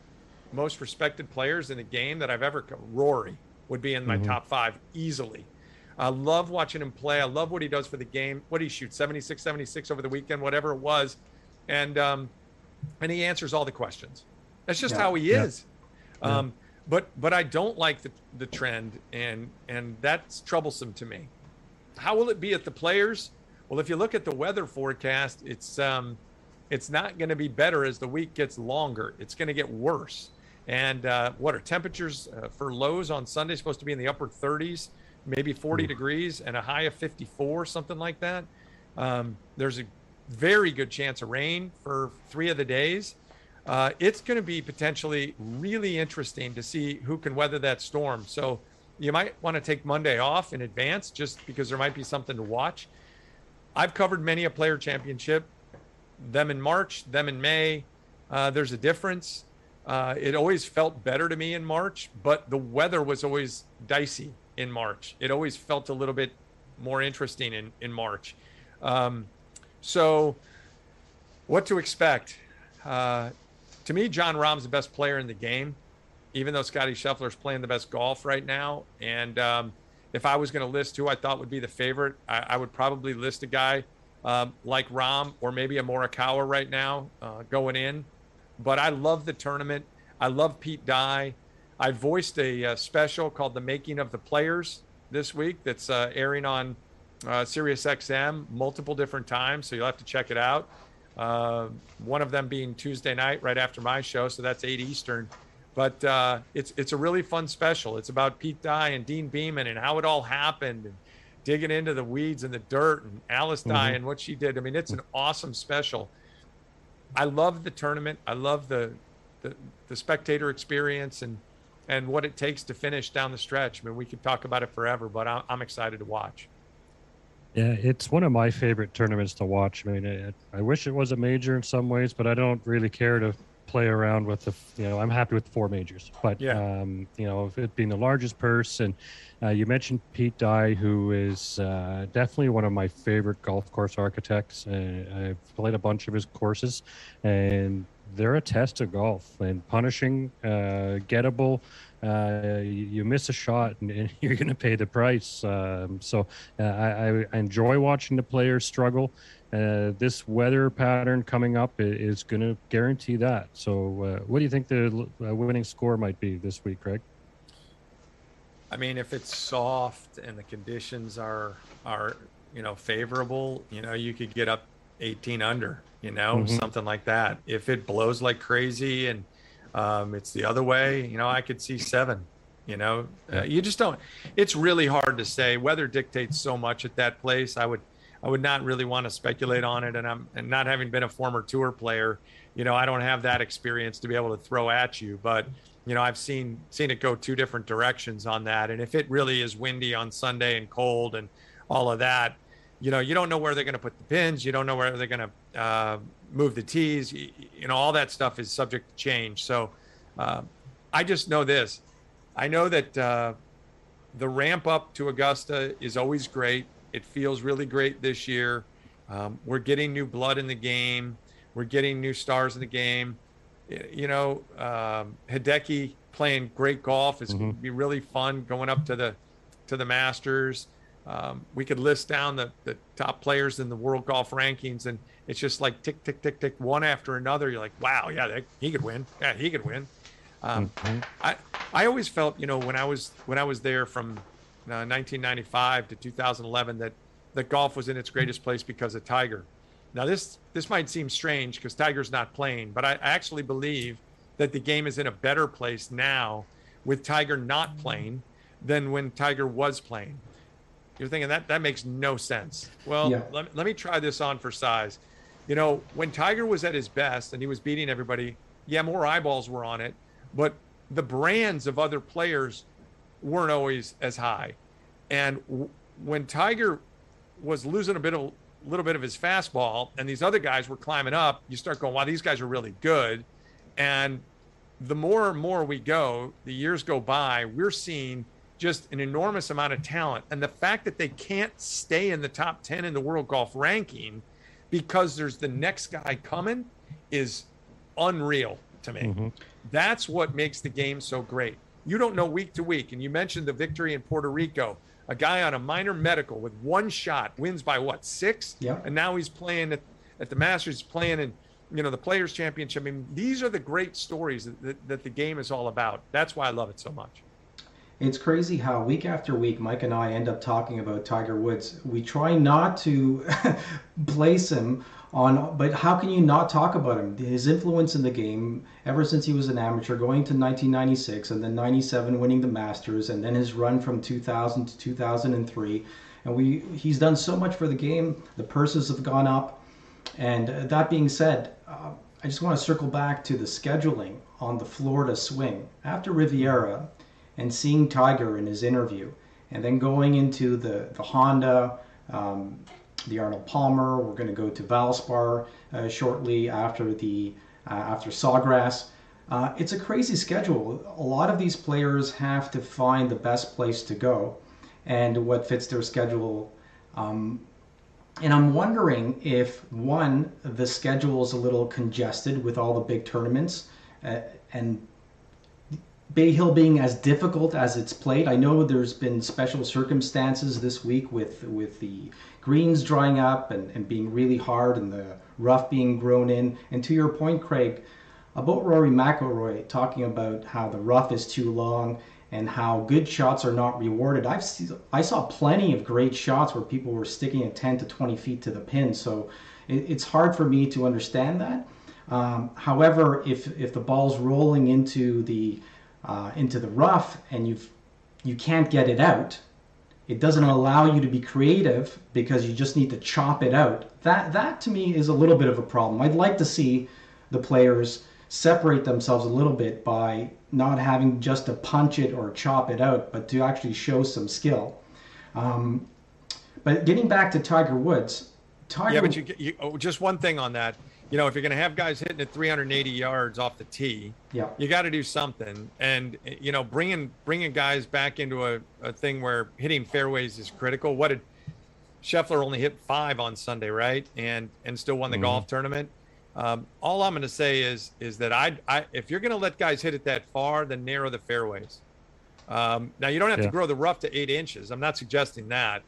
most respected players in the game that I've ever – Rory would be in my mm-hmm. top five easily. I love watching him play. I love what he does for the game. What he shoots, seventy-six, seventy-six over the weekend, whatever it was. And, um, and he answers all the questions. That's just yeah. how he is. Yeah. Um, yeah. But but I don't like the, the trend, and and that's troublesome to me. How will it be at the Players? Well, if you look at the weather forecast, it's um, it's not going to be better as the week gets longer. It's going to get worse. And uh, what are temperatures uh, for lows on Sunday? Supposed to be in the upper thirties, maybe forty mm. degrees, and a high of fifty-four, something like that. Um, there's a very good chance of rain for three of the days. Uh, it's going to be potentially really interesting to see who can weather that storm. So you might want to take Monday off in advance just because there might be something to watch. I've covered many a player championship, them in March, them in May. Uh, there's a difference. Uh, it always felt better to me in March, but the weather was always dicey in March. It always felt a little bit more interesting in, in March. Um, so what to expect? Uh, To me, John Rahm's the best player in the game, even though Scotty Scheffler's playing the best golf right now. And um, if I was going to list who I thought would be the favorite, I, I would probably list a guy um, like Rahm or maybe a Morikawa right now uh, going in. But I love the tournament. I love Pete Dye. I voiced a, a special called The Making of the Players this week that's uh, airing on uh, SiriusXM multiple different times, so you'll have to check it out. Uh, one of them being Tuesday night right after my show. So that's eight Eastern, but, uh, it's, it's a really fun special. It's about Pete Dye and Dean Beaman and how it all happened and digging into the weeds and the dirt and Alice mm-hmm. Dye and what she did. I mean, it's an awesome special. I love the tournament. I love the, the, the spectator experience and, and what it takes to finish down the stretch. I mean, we could talk about it forever, but I'm, I'm excited to watch. Yeah, it's one of my favorite tournaments to watch. I mean, it, I wish it was a major in some ways, but I don't really care to play around with the, you know, I'm happy with the four majors. But, yeah. um, you know, it being the largest purse, and uh, you mentioned Pete Dye, who is uh, definitely one of my favorite golf course architects. Uh, I've played a bunch of his courses, and they're a test of golf and punishing, uh, gettable. Uh, you, you miss a shot and, and you're going to pay the price. Um, so uh, I, I enjoy watching the players struggle. Uh, this weather pattern coming up is going to guarantee that. So uh, what do you think the uh, winning score might be this week, Kraig? I mean, if it's soft and the conditions are, are, you know, favorable, you know, you could get up eighteen under, you know, mm-hmm. something like that. If it blows like crazy and um, it's the other way, you know, I could see seven, you know, uh, you just don't, it's really hard to say. Weather dictates so much at that place. I would, I would not really want to speculate on it. And I'm, and not having been a former tour player, you know, I don't have that experience to be able to throw at you, but you know, I've seen, seen it go two different directions on that. And if it really is windy on Sunday and cold and all of that, you know, you don't know where they're going to put the pins. You don't know where they're going to uh, move the tees. You, you know, all that stuff is subject to change. So uh, I just know this. I know that uh, the ramp up to Augusta is always great. It feels really great this year. Um, we're getting new blood in the game. We're getting new stars in the game. You know, um, Hideki playing great golf is mm-hmm. going to be really fun going up to the to the Masters. Um, we could list down the, the top players in the world golf rankings, and it's just like tick, tick, tick, tick, one after another. You're like, wow, yeah, that, he could win. Yeah, he could win. Um, mm-hmm. I I always felt, you know, when I was when I was there from uh, nineteen ninety-five to two thousand eleven, that that golf was in its greatest place because of Tiger. Now this this might seem strange because Tiger's not playing, but I, I actually believe that the game is in a better place now with Tiger not playing than when Tiger was playing. You're thinking that that makes no sense. Well, yeah. let, let me try this on for size. You know, when Tiger was at his best and he was beating everybody, yeah, more eyeballs were on it, but the brands of other players weren't always as high. And w- when Tiger was losing a bit of little bit of his fastball and these other guys were climbing up, you start going, wow, these guys are really good. And the more and more we go, the years go by, we're seeing just an enormous amount of talent. And the fact that they can't stay in the top ten in the world golf ranking because there's the next guy coming is unreal to me. Mm-hmm. That's what makes the game so great. You don't know week to week. And you mentioned the victory in Puerto Rico. A guy on a minor medical with one shot wins by what, six? Yeah. And now he's playing at, at the Masters, playing in, you know, the Players Championship. I mean, these are the great stories that, that, that the game is all about. That's why I love it so much. It's crazy how week after week, Mike and I end up talking about Tiger Woods. We try not to place him on, but how can you not talk about him? His influence in the game ever since he was an amateur, going to nineteen ninety-six and then ninety-seven winning the Masters, and then his run from two thousand to two thousand three. And we he's done so much for the game. The purses have gone up. And that being said, uh, I just want to circle back to the scheduling on the Florida swing. After Riviera and seeing Tiger in his interview, and then going into the, the Honda, um, the Arnold Palmer. We're going to go to Valspar uh, shortly after the uh, after Sawgrass. Uh, it's a crazy schedule. A lot of these players have to find the best place to go and what fits their schedule. Um, and I'm wondering if, one, the schedule is a little congested with all the big tournaments uh, and Bay Hill being as difficult as it's played. I know there's been special circumstances this week with with the greens drying up and, and being really hard and the rough being grown in. And to your point, Kraig, about Rory McIlroy talking about how the rough is too long and how good shots are not rewarded. I've seen, I saw plenty of great shots where people were sticking at ten to twenty feet to the pin. So it, it's hard for me to understand that. Um, however, if if the ball's rolling into the Uh, into the rough and you've you can't get it out, it doesn't allow you to be creative because you just need to chop it out. That that to me is a little bit of a problem. I'd like to see the players separate themselves a little bit by not having just to punch it or chop it out, but to actually show some skill. Um, but getting back to Tiger Woods, Tiger. Yeah, but you, you oh, just one thing on that. You know, if you're going to have guys hitting at three hundred eighty yards off the tee, yeah, you got to do something. And, you know, bringing bringing guys back into a, a thing where hitting fairways is critical. What did Scheffler only hit five on Sunday, right? And and still won the mm-hmm. golf tournament. Um, all I'm going to say is is that I, I if you're going to let guys hit it that far, then narrow the fairways. Um, now, you don't have yeah. to grow the rough to eight inches. I'm not suggesting that.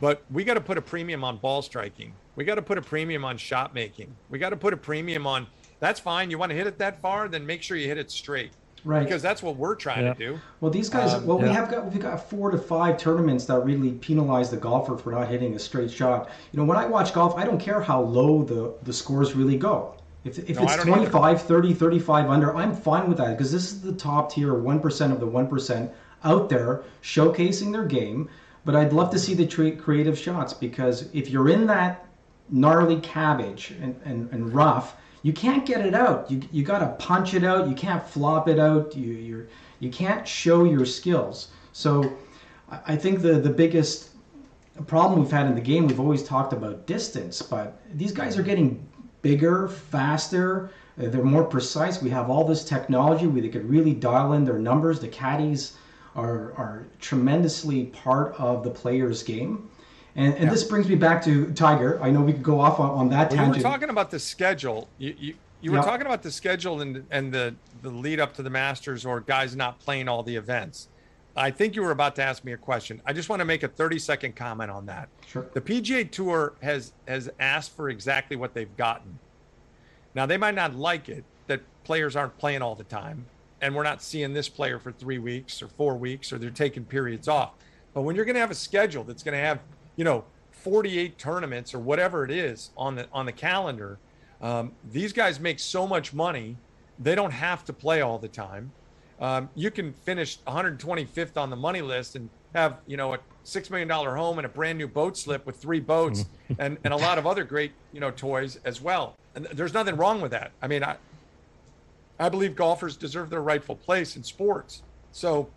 But we got to put a premium on ball striking. We got to put a premium on shot making. We got to put a premium on, that's fine. You want to hit it that far, then make sure you hit it straight. Right. Because that's what we're trying yeah. to do. Well, these guys, um, well, yeah. we have got, we've got four to five tournaments that really penalize the golfer for not hitting a straight shot. You know, when I watch golf, I don't care how low the, the scores really go. If, if no, it's twenty-five, either. thirty, thirty-five under, I'm fine with that because this is the top tier, one percent of the one percent out there showcasing their game. But I'd love to see the tra- creative shots because if you're in that gnarly cabbage and, and, and rough, you can't get it out. You you got to punch it out. You can't flop it out. You you you can't show your skills. So I think the, the biggest problem we've had in the game, we've always talked about distance, but these guys are getting bigger, faster. They're more precise. We have all this technology where they could really dial in their numbers. The caddies are are tremendously part of the player's game. And, and yeah. this brings me back to Tiger. I know we could go off on, on that well, tangent. You were talking about the schedule. You you, you were yeah. talking about the schedule and and the, the lead up to the Masters or guys not playing all the events. I think you were about to ask me a question. I just want to make a thirty-second comment on that. Sure. The P G A Tour has has asked for exactly what they've gotten. Now, they might not like it that players aren't playing all the time. and we're not seeing this player for three weeks or four weeks, or they're taking periods off. But when you're going to have a schedule that's going to have, you know, forty-eight tournaments or whatever it is on the on the calendar, um, these guys make so much money, they don't have to play all the time. Um, you can finish one hundred twenty-fifth on the money list and have, you know, a six million dollars home and a brand new boat slip with three boats and, and a lot of other great, you know, toys as well. And there's nothing wrong with that. I mean, I, I believe golfers deserve their rightful place in sports. So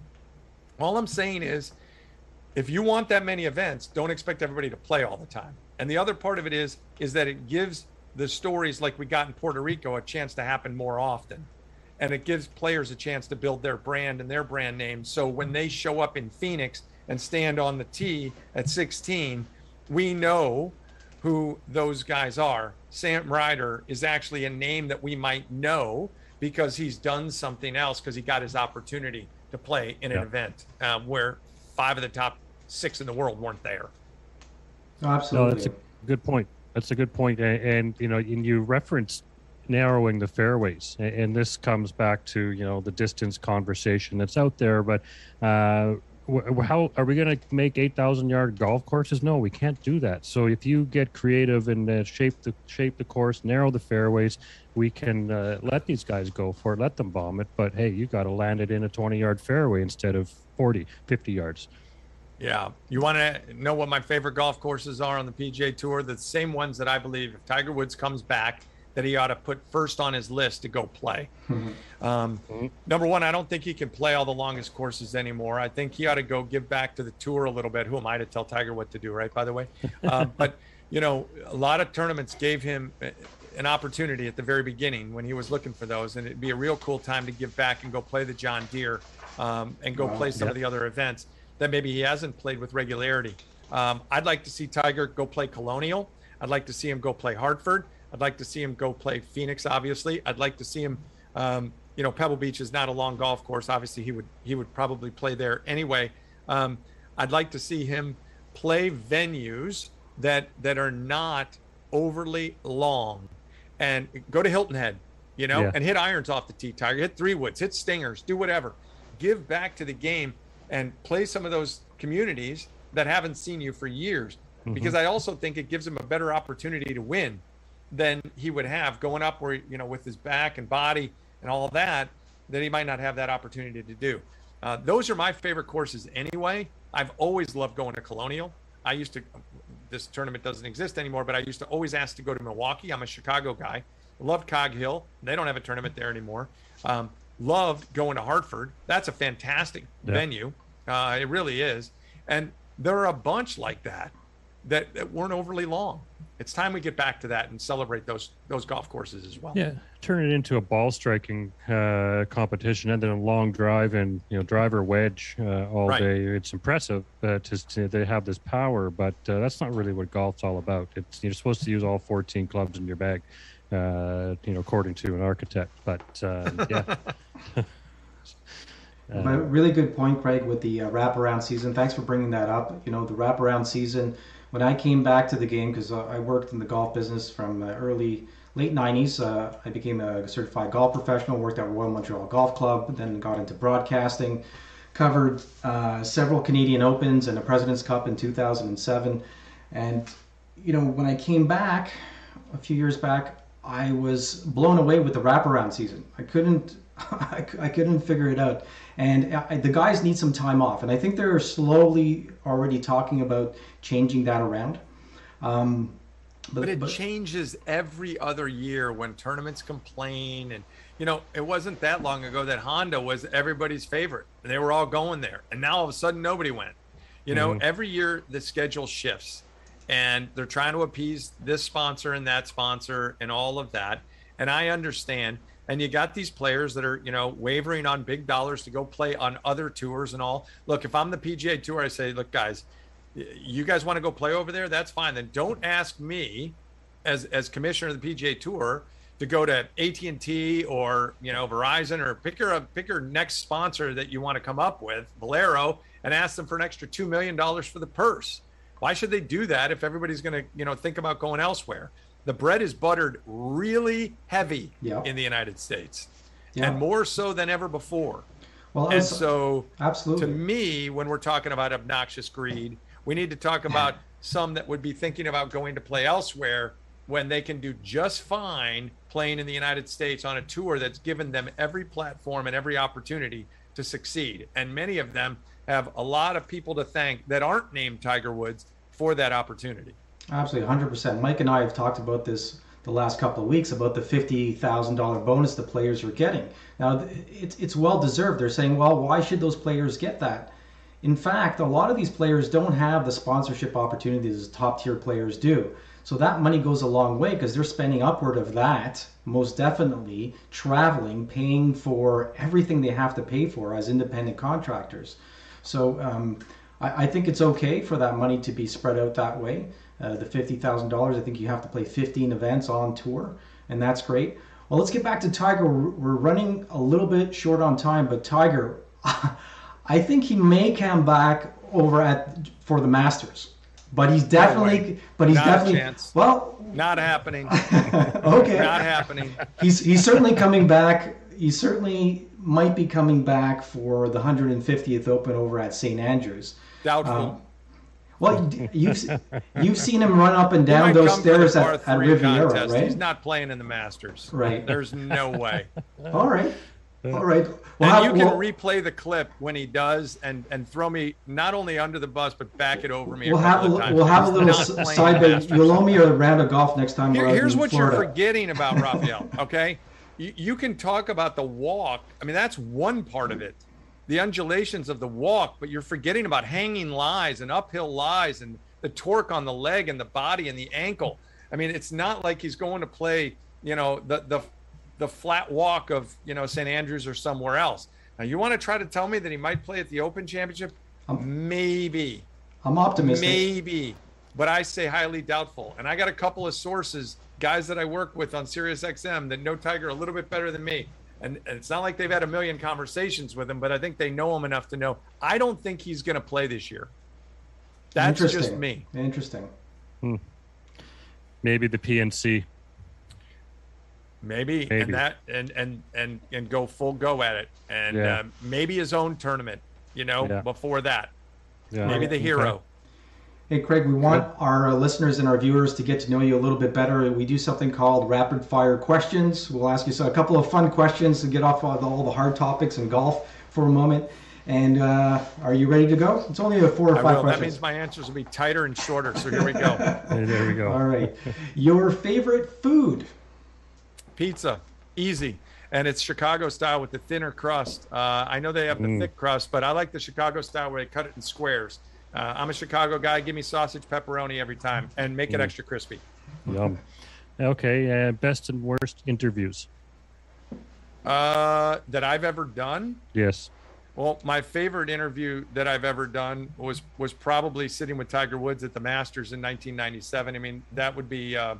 all I'm saying is, if you want that many events, don't expect everybody to play all the time. And the other part of it is, is that it gives the stories like we got in Puerto Rico a chance to happen more often. And it gives players a chance to build their brand and their brand name. So when they show up in Phoenix and stand on the tee at sixteen, we know who those guys are. Sam Ryder is actually a name that we might know because he's done something else, because he got his opportunity to play in an yeah. event uh, where five of the top six in the world weren't there. Oh, absolutely. No, that's a good point. That's a good point. And, and you know, and you referenced narrowing the fairways, and this comes back to, you know, the distance conversation that's out there. But uh, how are we going to make eight thousand yard golf courses? No, we can't do that. So if you get creative and uh, shape the shape the course, narrow the fairways, we can uh, let these guys go for it, let them bomb it. But hey, you got to land it in a twenty yard fairway instead of forty, fifty yards. Yeah. You want to know what my favorite golf courses are on the P G A Tour? The same ones that I believe if Tiger Woods comes back, that he ought to put first on his list to go play. Mm-hmm. Um, mm-hmm. Number one, I don't think he can play all the longest courses anymore. I think he ought to go give back to the tour a little bit. Who am I to tell Tiger what to do, right, by the way? uh, but, you know, a lot of tournaments gave him an opportunity at the very beginning when he was looking for those, and it'd be a real cool time to give back and go play the John Deere um, and go wow. play some yeah. of the other events that maybe he hasn't played with regularity. Um, I'd like to see Tiger go play Colonial. I'd like to see him go play Hartford. I'd like to see him go play Phoenix, obviously. I'd like to see him, um, you know, Pebble Beach is not a long golf course. Obviously, he would he would probably play there anyway. Um, I'd like to see him play venues that that are not overly long. And go to Hilton Head, you know, yeah. and hit irons off the tee, Tiger. Hit three woods, hit stingers, do whatever. Give back to the game and play some of those communities that haven't seen you for years. Mm-hmm. Because I also think it gives him a better opportunity to win than he would have going up where, you know, with his back and body and all that, that he might not have that opportunity to do. Uh, those are my favorite courses anyway. I've always loved going to Colonial. I used to, this tournament doesn't exist anymore, but I used to always ask to go to Milwaukee. I'm a Chicago guy. Loved Cog Hill. They don't have a tournament there anymore. Um, loved going to Hartford. That's a fantastic yeah. venue. Uh, it really is. And there are a bunch like that that, that weren't overly long. It's time we get back to that and celebrate those those golf courses as well. Yeah, turn it into a ball striking uh, competition and then a long drive and, you know, driver wedge uh, all right. day. It's impressive uh, to, to they have this power, but uh, that's not really what golf's all about. It's you're supposed to use all fourteen clubs in your bag, uh, you know, according to an architect. But um, yeah. Uh, My really good point, Kraig, with the uh, wraparound season. Thanks for bringing that up. You know, the wraparound season, when I came back to the game, because uh, I worked in the golf business from the early, late nineties, uh, I became a certified golf professional, worked at Royal Montreal Golf Club, then got into broadcasting, covered uh, several Canadian Opens and the President's Cup in two thousand seven. And, you know, when I came back a few years back, I was blown away with the wraparound season. I couldn't I, I couldn't figure it out. And I, the guys need some time off. And I think they're slowly already talking about changing that around. Um, but, but it but, changes every other year when tournaments complain. And, you know, it wasn't that long ago that Honda was everybody's favorite. And they were all going there. And now all of a sudden nobody went. You know, mm-hmm. every year the schedule shifts. And they're trying to appease this sponsor and that sponsor and all of that. And I understand. And you got these players that are, you know, wavering on big dollars to go play on other tours and all. Look, if I'm the P G A Tour, I say, look, guys, you guys want to go play over there? That's fine. Then don't ask me as as commissioner of the P G A Tour to go to A T and T or, you know, Verizon or pick your, pick your next sponsor that you want to come up with, Valero, and ask them for an extra two million dollars for the purse. Why should they do that if everybody's going to, you know, think about going elsewhere? The bread is buttered really heavy yep. in the United States. yeah. and more so than ever before. Well, and so absolutely. To me, when we're talking about obnoxious greed, we need to talk about some that would be thinking about going to play elsewhere when they can do just fine playing in the United States on a tour that's given them every platform and every opportunity to succeed. And many of them have a lot of people to thank that aren't named Tiger Woods for that opportunity. Absolutely, one hundred percent. Mike and I have talked about this the last couple of weeks about the fifty thousand dollars bonus the players are getting. Now, it's, it's well-deserved. They're saying, well, why should those players get that? In fact, a lot of these players don't have the sponsorship opportunities as top-tier players do. So that money goes a long way because they're spending upward of that, most definitely, traveling, paying for everything they have to pay for as independent contractors. So um, I, I think it's okay for that money to be spread out that way. Uh, the fifty thousand dollars, I think you have to play fifteen events on tour, and that's great. Well, let's get back to Tiger. We're running a little bit short on time, but Tiger, I think he may come back over at for the Masters. But he's definitely, no but he's not definitely, a chance. Well, not happening. Okay. Not happening. He's, he's certainly coming back. He certainly might be coming back for the one hundred fiftieth Open over at Saint Andrews. Doubtful. Um, well, you've, you've seen him run up and down those stairs at, at Riviera, contest. Right? He's not playing in the Masters. Right. There's no way. All right. All right. Well, and how, you can well, replay the clip when he does, and, and throw me not only under the bus but back it over me. We'll have a, we'll have a little side. You'll owe me a round of golf next time. Here, here's what Florida. You're forgetting about Rafael. Okay, you, you can talk about the walk. I mean, that's one part of it, the undulations of the walk. But you're forgetting about hanging lies and uphill lies and the torque on the leg and the body and the ankle. I mean, it's not like he's going to play. You know, the the. the flat walk of, you know, Saint Andrews or somewhere else. Now, you want to try to tell me that he might play at the Open Championship? I'm, Maybe. I'm optimistic. Maybe. But I say highly doubtful. And I got a couple of sources, guys that I work with on Sirius X M that know Tiger a little bit better than me. And, and it's not like they've had a million conversations with him, but I think they know him enough to know. I don't think he's going to play this year. That's just me. Interesting. Hmm. Maybe the P N C. Maybe, maybe and that and and and and go full go at it, and yeah. um, maybe his own tournament, you know, yeah. before that, yeah. maybe the hero. Hey, Kraig, we want yeah. our listeners and our viewers to get to know you a little bit better. We do something called rapid fire questions. We'll ask you so a couple of fun questions to get off of all the hard topics in golf for a moment. And uh, are you ready to go? It's only a four or I five will. questions. That means my answers will be tighter and shorter. So here we go. Hey, there we go. All right, your favorite food. Pizza, easy, and it's Chicago style with the thinner crust. Uh, I know they have the mm. thick crust, but I like the Chicago style where they cut it in squares. Uh, I'm a Chicago guy. Give me sausage, pepperoni every time, and make mm. it extra crispy. Yum. Okay, uh, best and worst interviews uh, that I've ever done. Yes. Well, my favorite interview that I've ever done was was probably sitting with Tiger Woods at the Masters in nineteen ninety-seven. I mean, that would be. Uh,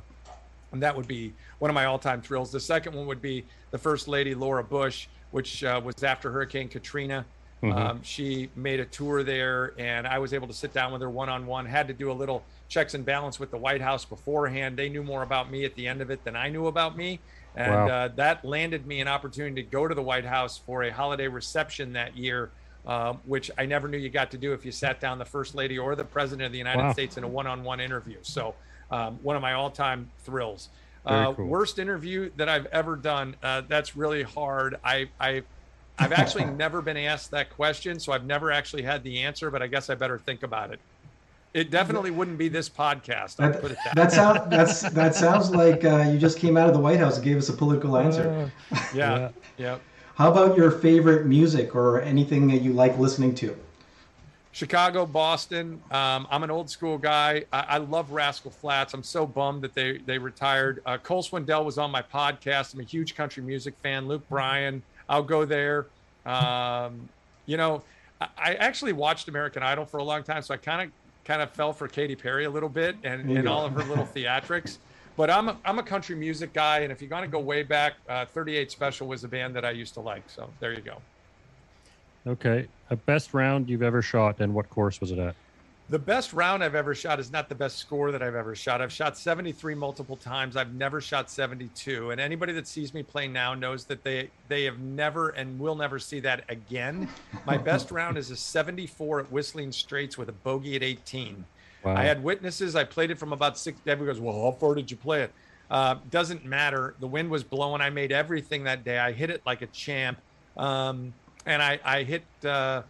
And that would be one of my all-time thrills. The second one would be the First Lady, Laura Bush, which uh, was after Hurricane Katrina. Mm-hmm. Um, she made a tour there, and I was able to sit down with her one-on-one, had to do a little checks and balance with the White House beforehand. They knew more about me at the end of it than I knew about me. And wow. uh, that landed me an opportunity to go to the White House for a holiday reception that year, uh, which I never knew you got to do if you sat down the First Lady or the President of the United wow. States in a one-on-one interview. So. Um, one of my all-time thrills. Uh, cool. Worst interview that I've ever done. Uh, that's really hard. I, I, I've actually never been asked that question, so I've never actually had the answer, but I guess I better think about it. It definitely wouldn't be this podcast. That, I'll put it that, that, sound, that's, that sounds like uh, you just came out of the White House and gave us a political answer. Uh, yeah, yeah, yeah. How about your favorite music or anything that you like listening to? Chicago, Boston. Um, I'm an old school guy. I, I love Rascal Flatts. I'm so bummed that they they retired. Uh, Cole Swindell was on my podcast. I'm a huge country music fan. Luke Bryan. I'll go there. Um, you know, I, I actually watched American Idol for a long time, so I kind of kind of fell for Katy Perry a little bit and, and all of her little theatrics. But I'm a, I'm a country music guy, and if you're going to go way back, uh, thirty-eight Special was a band that I used to like. So there you go. Okay. A best round you've ever shot, and what course was it at? The best round I've ever shot is not the best score that I've ever shot. I've shot seventy-three multiple times. I've never shot seventy-two. And anybody that sees me play now knows that they they have never and will never see that again. My best round is a seventy-four at Whistling Straits with a bogey at eighteen. Wow. I had witnesses. I played it from about six. Everybody goes, well, how far did you play it? Uh, doesn't matter. The wind was blowing. I made everything that day. I hit it like a champ. Um, and I, I hit... Uh,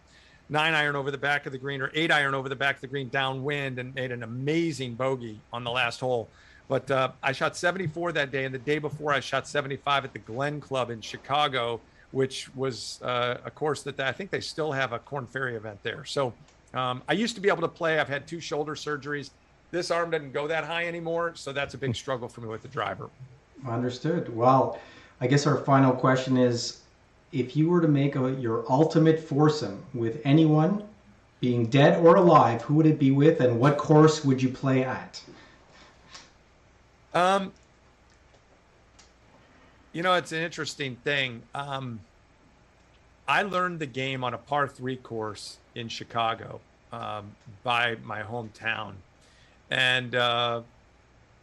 nine iron over the back of the green, or eight iron over the back of the green downwind, and made an amazing bogey on the last hole. But uh, I shot seventy-four that day, and the day before I shot seventy-five at the Glen Club in Chicago, which was uh, a course that I think they still have a Corn Ferry event there. So um, I used to be able to play. I've had two shoulder surgeries. This arm doesn't go that high anymore, so that's a big struggle for me with the driver. Understood. Well, I guess our final question is, if you were to make a, your ultimate foursome with anyone, being dead or alive, who would it be with, and what course would you play at? Um, you know, it's an interesting thing. Um, I learned the game on a par three course in Chicago um, by my hometown. And uh,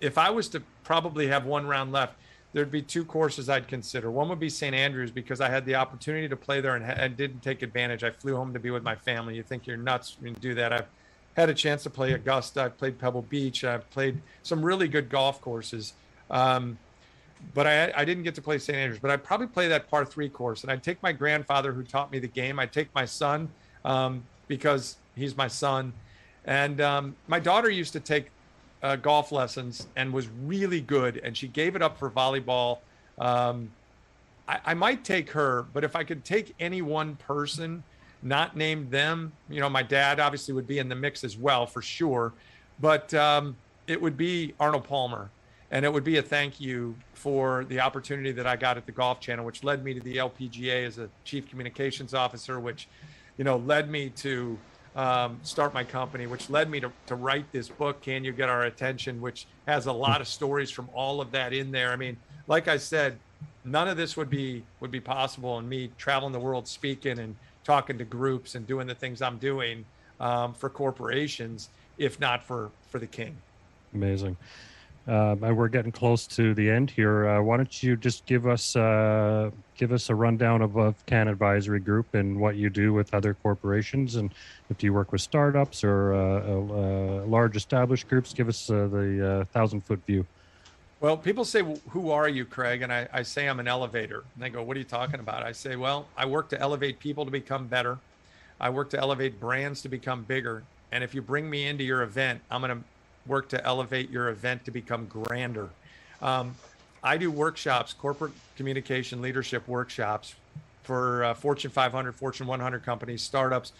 if I was to probably have one round left, there'd be two courses I'd consider. One would be Saint Andrews, because I had the opportunity to play there and, and didn't take advantage. I flew home to be with my family. You think you're nuts when you do that. I've had a chance to play Augusta. I've played Pebble Beach. I've played some really good golf courses. Um, but I, I didn't get to play Saint Andrews. But I'd probably play that par three course. And I'd take my grandfather who taught me the game. I'd take my son um, because he's my son. And um, my daughter used to take Uh, golf lessons and was really good, and she gave it up for volleyball. Um, I, I might take her, but if I could take any one person, not name them, you know, my dad obviously would be in the mix as well for sure, but um, it would be Arnold Palmer, and it would be a thank you for the opportunity that I got at the Golf Channel, which led me to the L P G A as a chief communications officer, which, you know, led me to Um, start my company, which led me to, to write this book, Can You Get Our Attention?, which has a lot of stories from all of that in there. I mean, like I said, none of this would be would be possible, and me traveling the world speaking and talking to groups and doing the things I'm doing um, for corporations, if not for, for the King. Amazing. Uh, and we're getting close to the end here. Uh, why don't you just give us uh, give us a rundown of, of Kann Advisory Group and what you do with other corporations, and if you work with startups or uh, uh, large established groups. Give us uh, the uh, thousand foot view. Well, people say, well, "Who are you, Kraig?" And I, I say, "I'm an elevator." And they go, "What are you talking about?" I say, "Well, I work to elevate people to become better. I work to elevate brands to become bigger. And if you bring me into your event, I'm going to work to elevate your event to become grander." Um, I do workshops, corporate communication leadership workshops for uh, Fortune five hundred, Fortune one hundred companies, startups,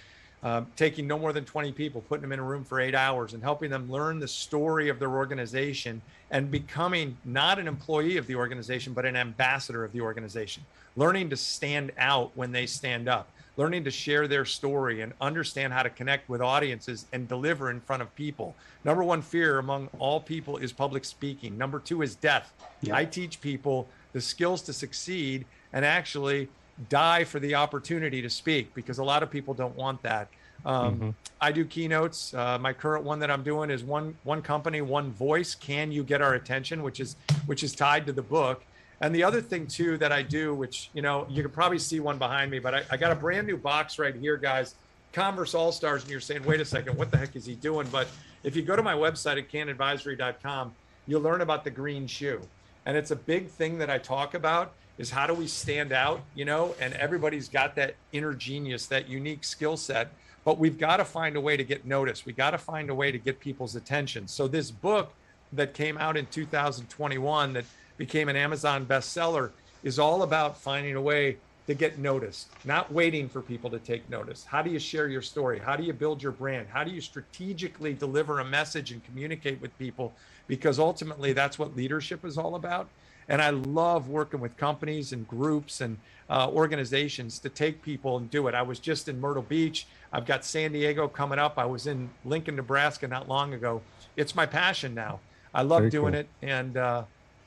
uh, taking no more than twenty people, putting them in a room for eight hours and helping them learn the story of their organization and becoming not an employee of the organization, but an ambassador of the organization, learning to stand out when they stand up, learning to share their story and understand how to connect with audiences and deliver in front of people. Number one fear among all people is public speaking. Number two is death. Yeah. I teach people the skills to succeed and actually die for the opportunity to speak, because a lot of people don't want that. Um, mm-hmm. I do keynotes. Uh, my current one that I'm doing is one one company, one voice. Can you get our attention? Which is which is tied to the book. And the other thing, too, that I do, which, you know, you can probably see one behind me, but I, I got a brand new box right here, guys, Converse All-Stars. And you're saying, wait a second, what the heck is he doing? But if you go to my website at kann advisory dot com, you'll learn about the green shoe. And it's a big thing that I talk about is how do we stand out, you know, and everybody's got that inner genius, that unique skill set. But we've got to find a way to get noticed. We got to find a way to get people's attention. So this book that came out in two thousand twenty-one that became an Amazon bestseller is all about finding a way to get noticed, not waiting for people to take notice. How do you share your story? How do you build your brand? How do you strategically deliver a message and communicate with people? Because ultimately that's what leadership is all about. And I love working with companies and groups and uh, organizations to take people and do it. I was just in Myrtle Beach. I've got San Diego coming up. I was in Lincoln, Nebraska not long ago. It's my passion now. I love Very doing cool. it. And, uh,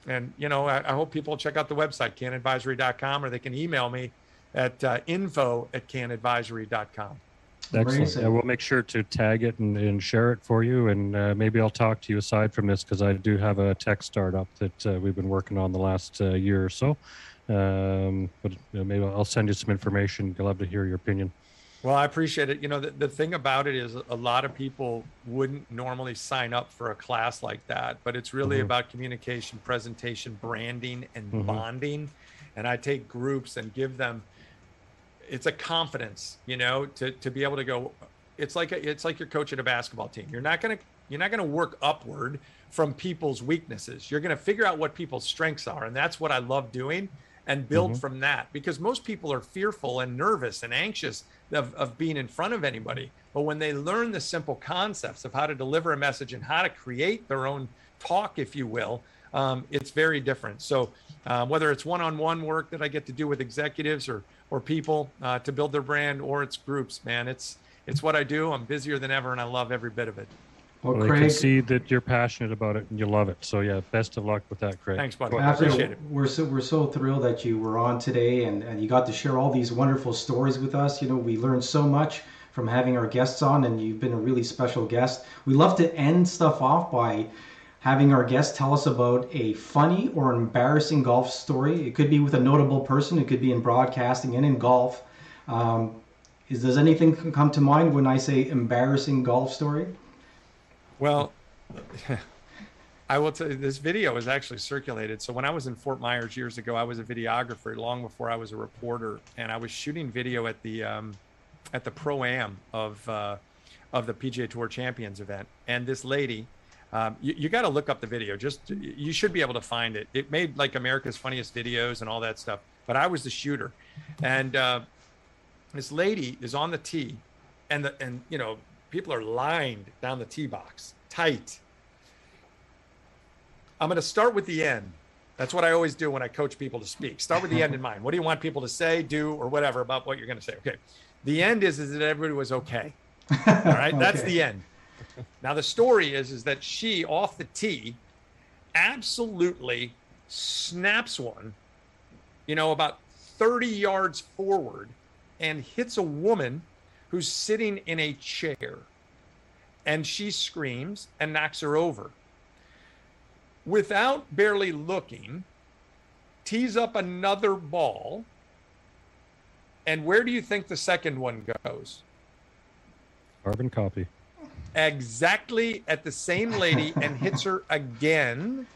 And, you know, I, I hope people check out the website, kann advisory dot com, or they can email me at uh, info at kann advisory dot com. Excellent. Yeah, we'll make sure to tag it and, and share it for you. And uh, maybe I'll talk to you aside from this, because I do have a tech startup that uh, we've been working on the last uh, year or so. Um, but you know, maybe I'll send you some information. I'd love to hear your opinion. Well, I appreciate it. You know, the, the thing about it is a lot of people wouldn't normally sign up for a class like that, but it's really mm-hmm. about communication, presentation, branding, and mm-hmm. bonding. And I take groups and give them, it's a confidence, you know, to, to be able to go, it's like, a, it's like you're coaching a basketball team. You're not going to, you're not going to work upward from people's weaknesses. You're going to figure out what people's strengths are. And that's what I love doing, and build mm-hmm. from that, because most people are fearful and nervous and anxious of, of being in front of anybody. But when they learn the simple concepts of how to deliver a message and how to create their own talk, if you will, um, it's very different. So uh, whether it's one-on-one work that I get to do with executives or or people uh, to build their brand, or it's groups, man, it's it's what I do. I'm busier than ever, and I love every bit of it. Well, well, Kraig, I can see that you're passionate about it and you love it. So yeah, best of luck with that, Kraig. Thanks, buddy. I appreciate it. We're so we're so thrilled that you were on today, and, and you got to share all these wonderful stories with us. You know, we learned so much from having our guests on, and you've been a really special guest. We love to end stuff off by having our guests tell us about a funny or embarrassing golf story. It could be with a notable person. It could be in broadcasting and in golf. Um, is does anything come to mind when I say embarrassing golf story? Well, I will tell you, this video is actually circulated. So when I was in Fort Myers years ago, I was a videographer long before I was a reporter, and I was shooting video at the um, at the Pro-Am of uh, of the P G A Tour Champions event. And this lady, um, you, you got to look up the video. Just you should be able to find it. It made like America's Funniest Videos and all that stuff. But I was the shooter, and uh, this lady is on the tee, and the and you know. People are lined down the tee box, tight. I'm going to start with the end. That's what I always do when I coach people to speak. Start with the end in mind. What do you want people to say, do, or whatever about what you're going to say? Okay. The end is, is that everybody was okay. All right. Okay. That's the end. Now the story is, is that she off the tee absolutely snaps one, you know, about thirty yards forward, and hits a woman who's sitting in a chair, and she screams and knocks her over. Without barely looking, tees up another ball, and where do you think the second one goes? Carbon copy. Exactly at the same lady, and hits her again,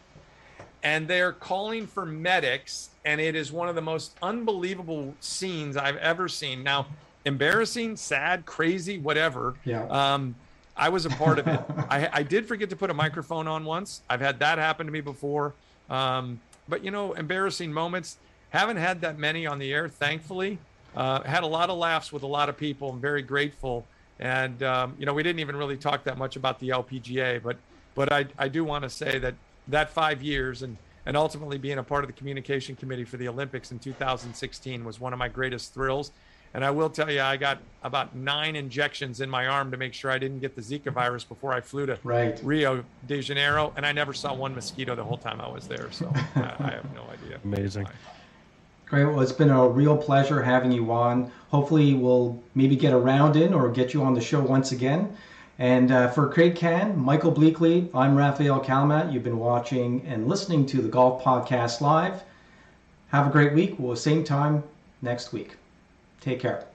and they're calling for medics, and it is one of the most unbelievable scenes I've ever seen. Now, embarrassing, sad, crazy, whatever. Yeah. Um, I was a part of it. I, I did forget to put a microphone on once. I've had that happen to me before. Um, but, you know, embarrassing moments. Haven't had that many on the air, thankfully. Uh, had a lot of laughs with a lot of people. I'm very grateful. And, um, you know, we didn't even really talk that much about the L P G A. But but I, I do want to say that that five years and, and ultimately being a part of the communication committee for the Olympics in two thousand sixteen was one of my greatest thrills. And I will tell you, I got about nine injections in my arm to make sure I didn't get the Zika virus before I flew to right. Rio de Janeiro. And I never saw one mosquito the whole time I was there. So I, I have no idea. Amazing. Great. Well, it's been a real pleasure having you on. Hopefully we'll maybe get a round in or get you on the show once again. And uh, for Kraig Kann, Michael Bleackley, I'm Rafael Kalamat. You've been watching and listening to the Golf Podcast Live. Have a great week. We'll same time next week. Take care.